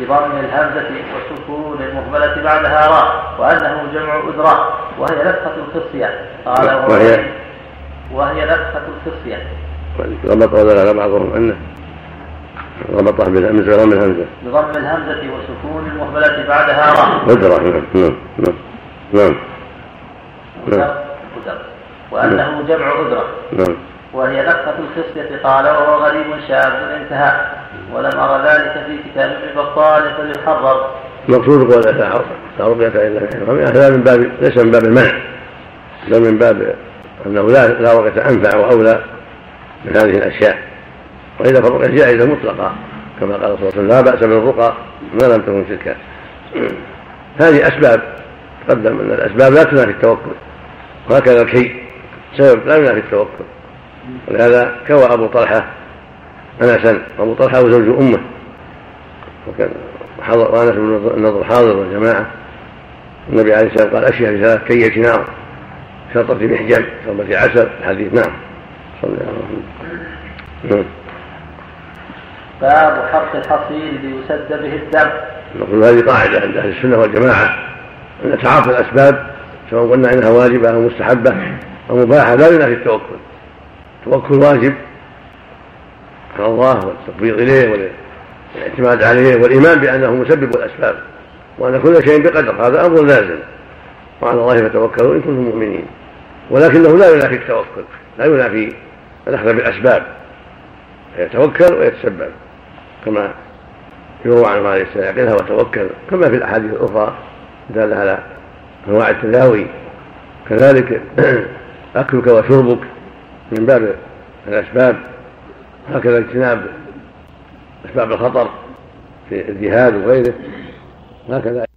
بضم الهمزة والسكون المهملة بعدها راء، وأنه جمع أذرة وهي نفخة الخصية، قال وهي وهي نفخة الخصية. ضبط هذا بعضهم أنه ربطها بالهمزة ورم الهمزة بضم الهمزة وسكون المهملة بعدها راء وذرة. نعم نعم نعم. وأنه جمع أذرة وهي نقطة الخصية، قال وهو غريب شاذ انتهى، ولم أرى ذلك في كتاب ابن بطال فليحرر. مقصود قول لا رقية إلا من هذا من باب ليس من باب المنع، هذا من باب أنه لا رقية أنفع وأولى من هذه الأشياء، وإذا فالرقى جائزة مطلقة كما قال صلى الله عليه وسلم لا بأس بالرقى ما لم تكن شركا. هذه أسباب، تقدم أن الأسباب لا تنافي التوكل، وهكذا الكي سبب لا ينافي التوكل، ولهذا كوى أبو طلحة أنسا، أبو طلحة هو زوج أمه وأنس بن النضر حاضر والجماعة. النبي عليه السلام قال أشياء بثلاث كية نار شرطة محجم شرطة عسل الحديث. نعم صلى الله عليه وسلم. باب حرق الحصير ليسد به الدم. نقول هذه قاعدة عند أهل السنة والجماعة أن تعاطي الأسباب سواء قلنا إنها واجبة أو مستحبة أو مباحة لا ينافي التوكل. التوكل واجب على الله والتفويض إليه والاعتماد عليه والإيمان بأنه مسبب الأسباب وأن كل شيء بقدر، هذا أمر لازم، وعلى الله فتوكلوا إن كنتم مؤمنين، ولكنه لا ينافي التوكل، لا ينافي الأخذ بالأسباب، يتوكل ويتسبب كما يروى عنه عليه السلام يقلها وتوكل، كما في الأحاديث الأخرى دل على انواع التداوي، كذلك اكلك وشربك من باب الاسباب، هكذا اجتناب اسباب الخطر في الجهاد وغيره، هكذا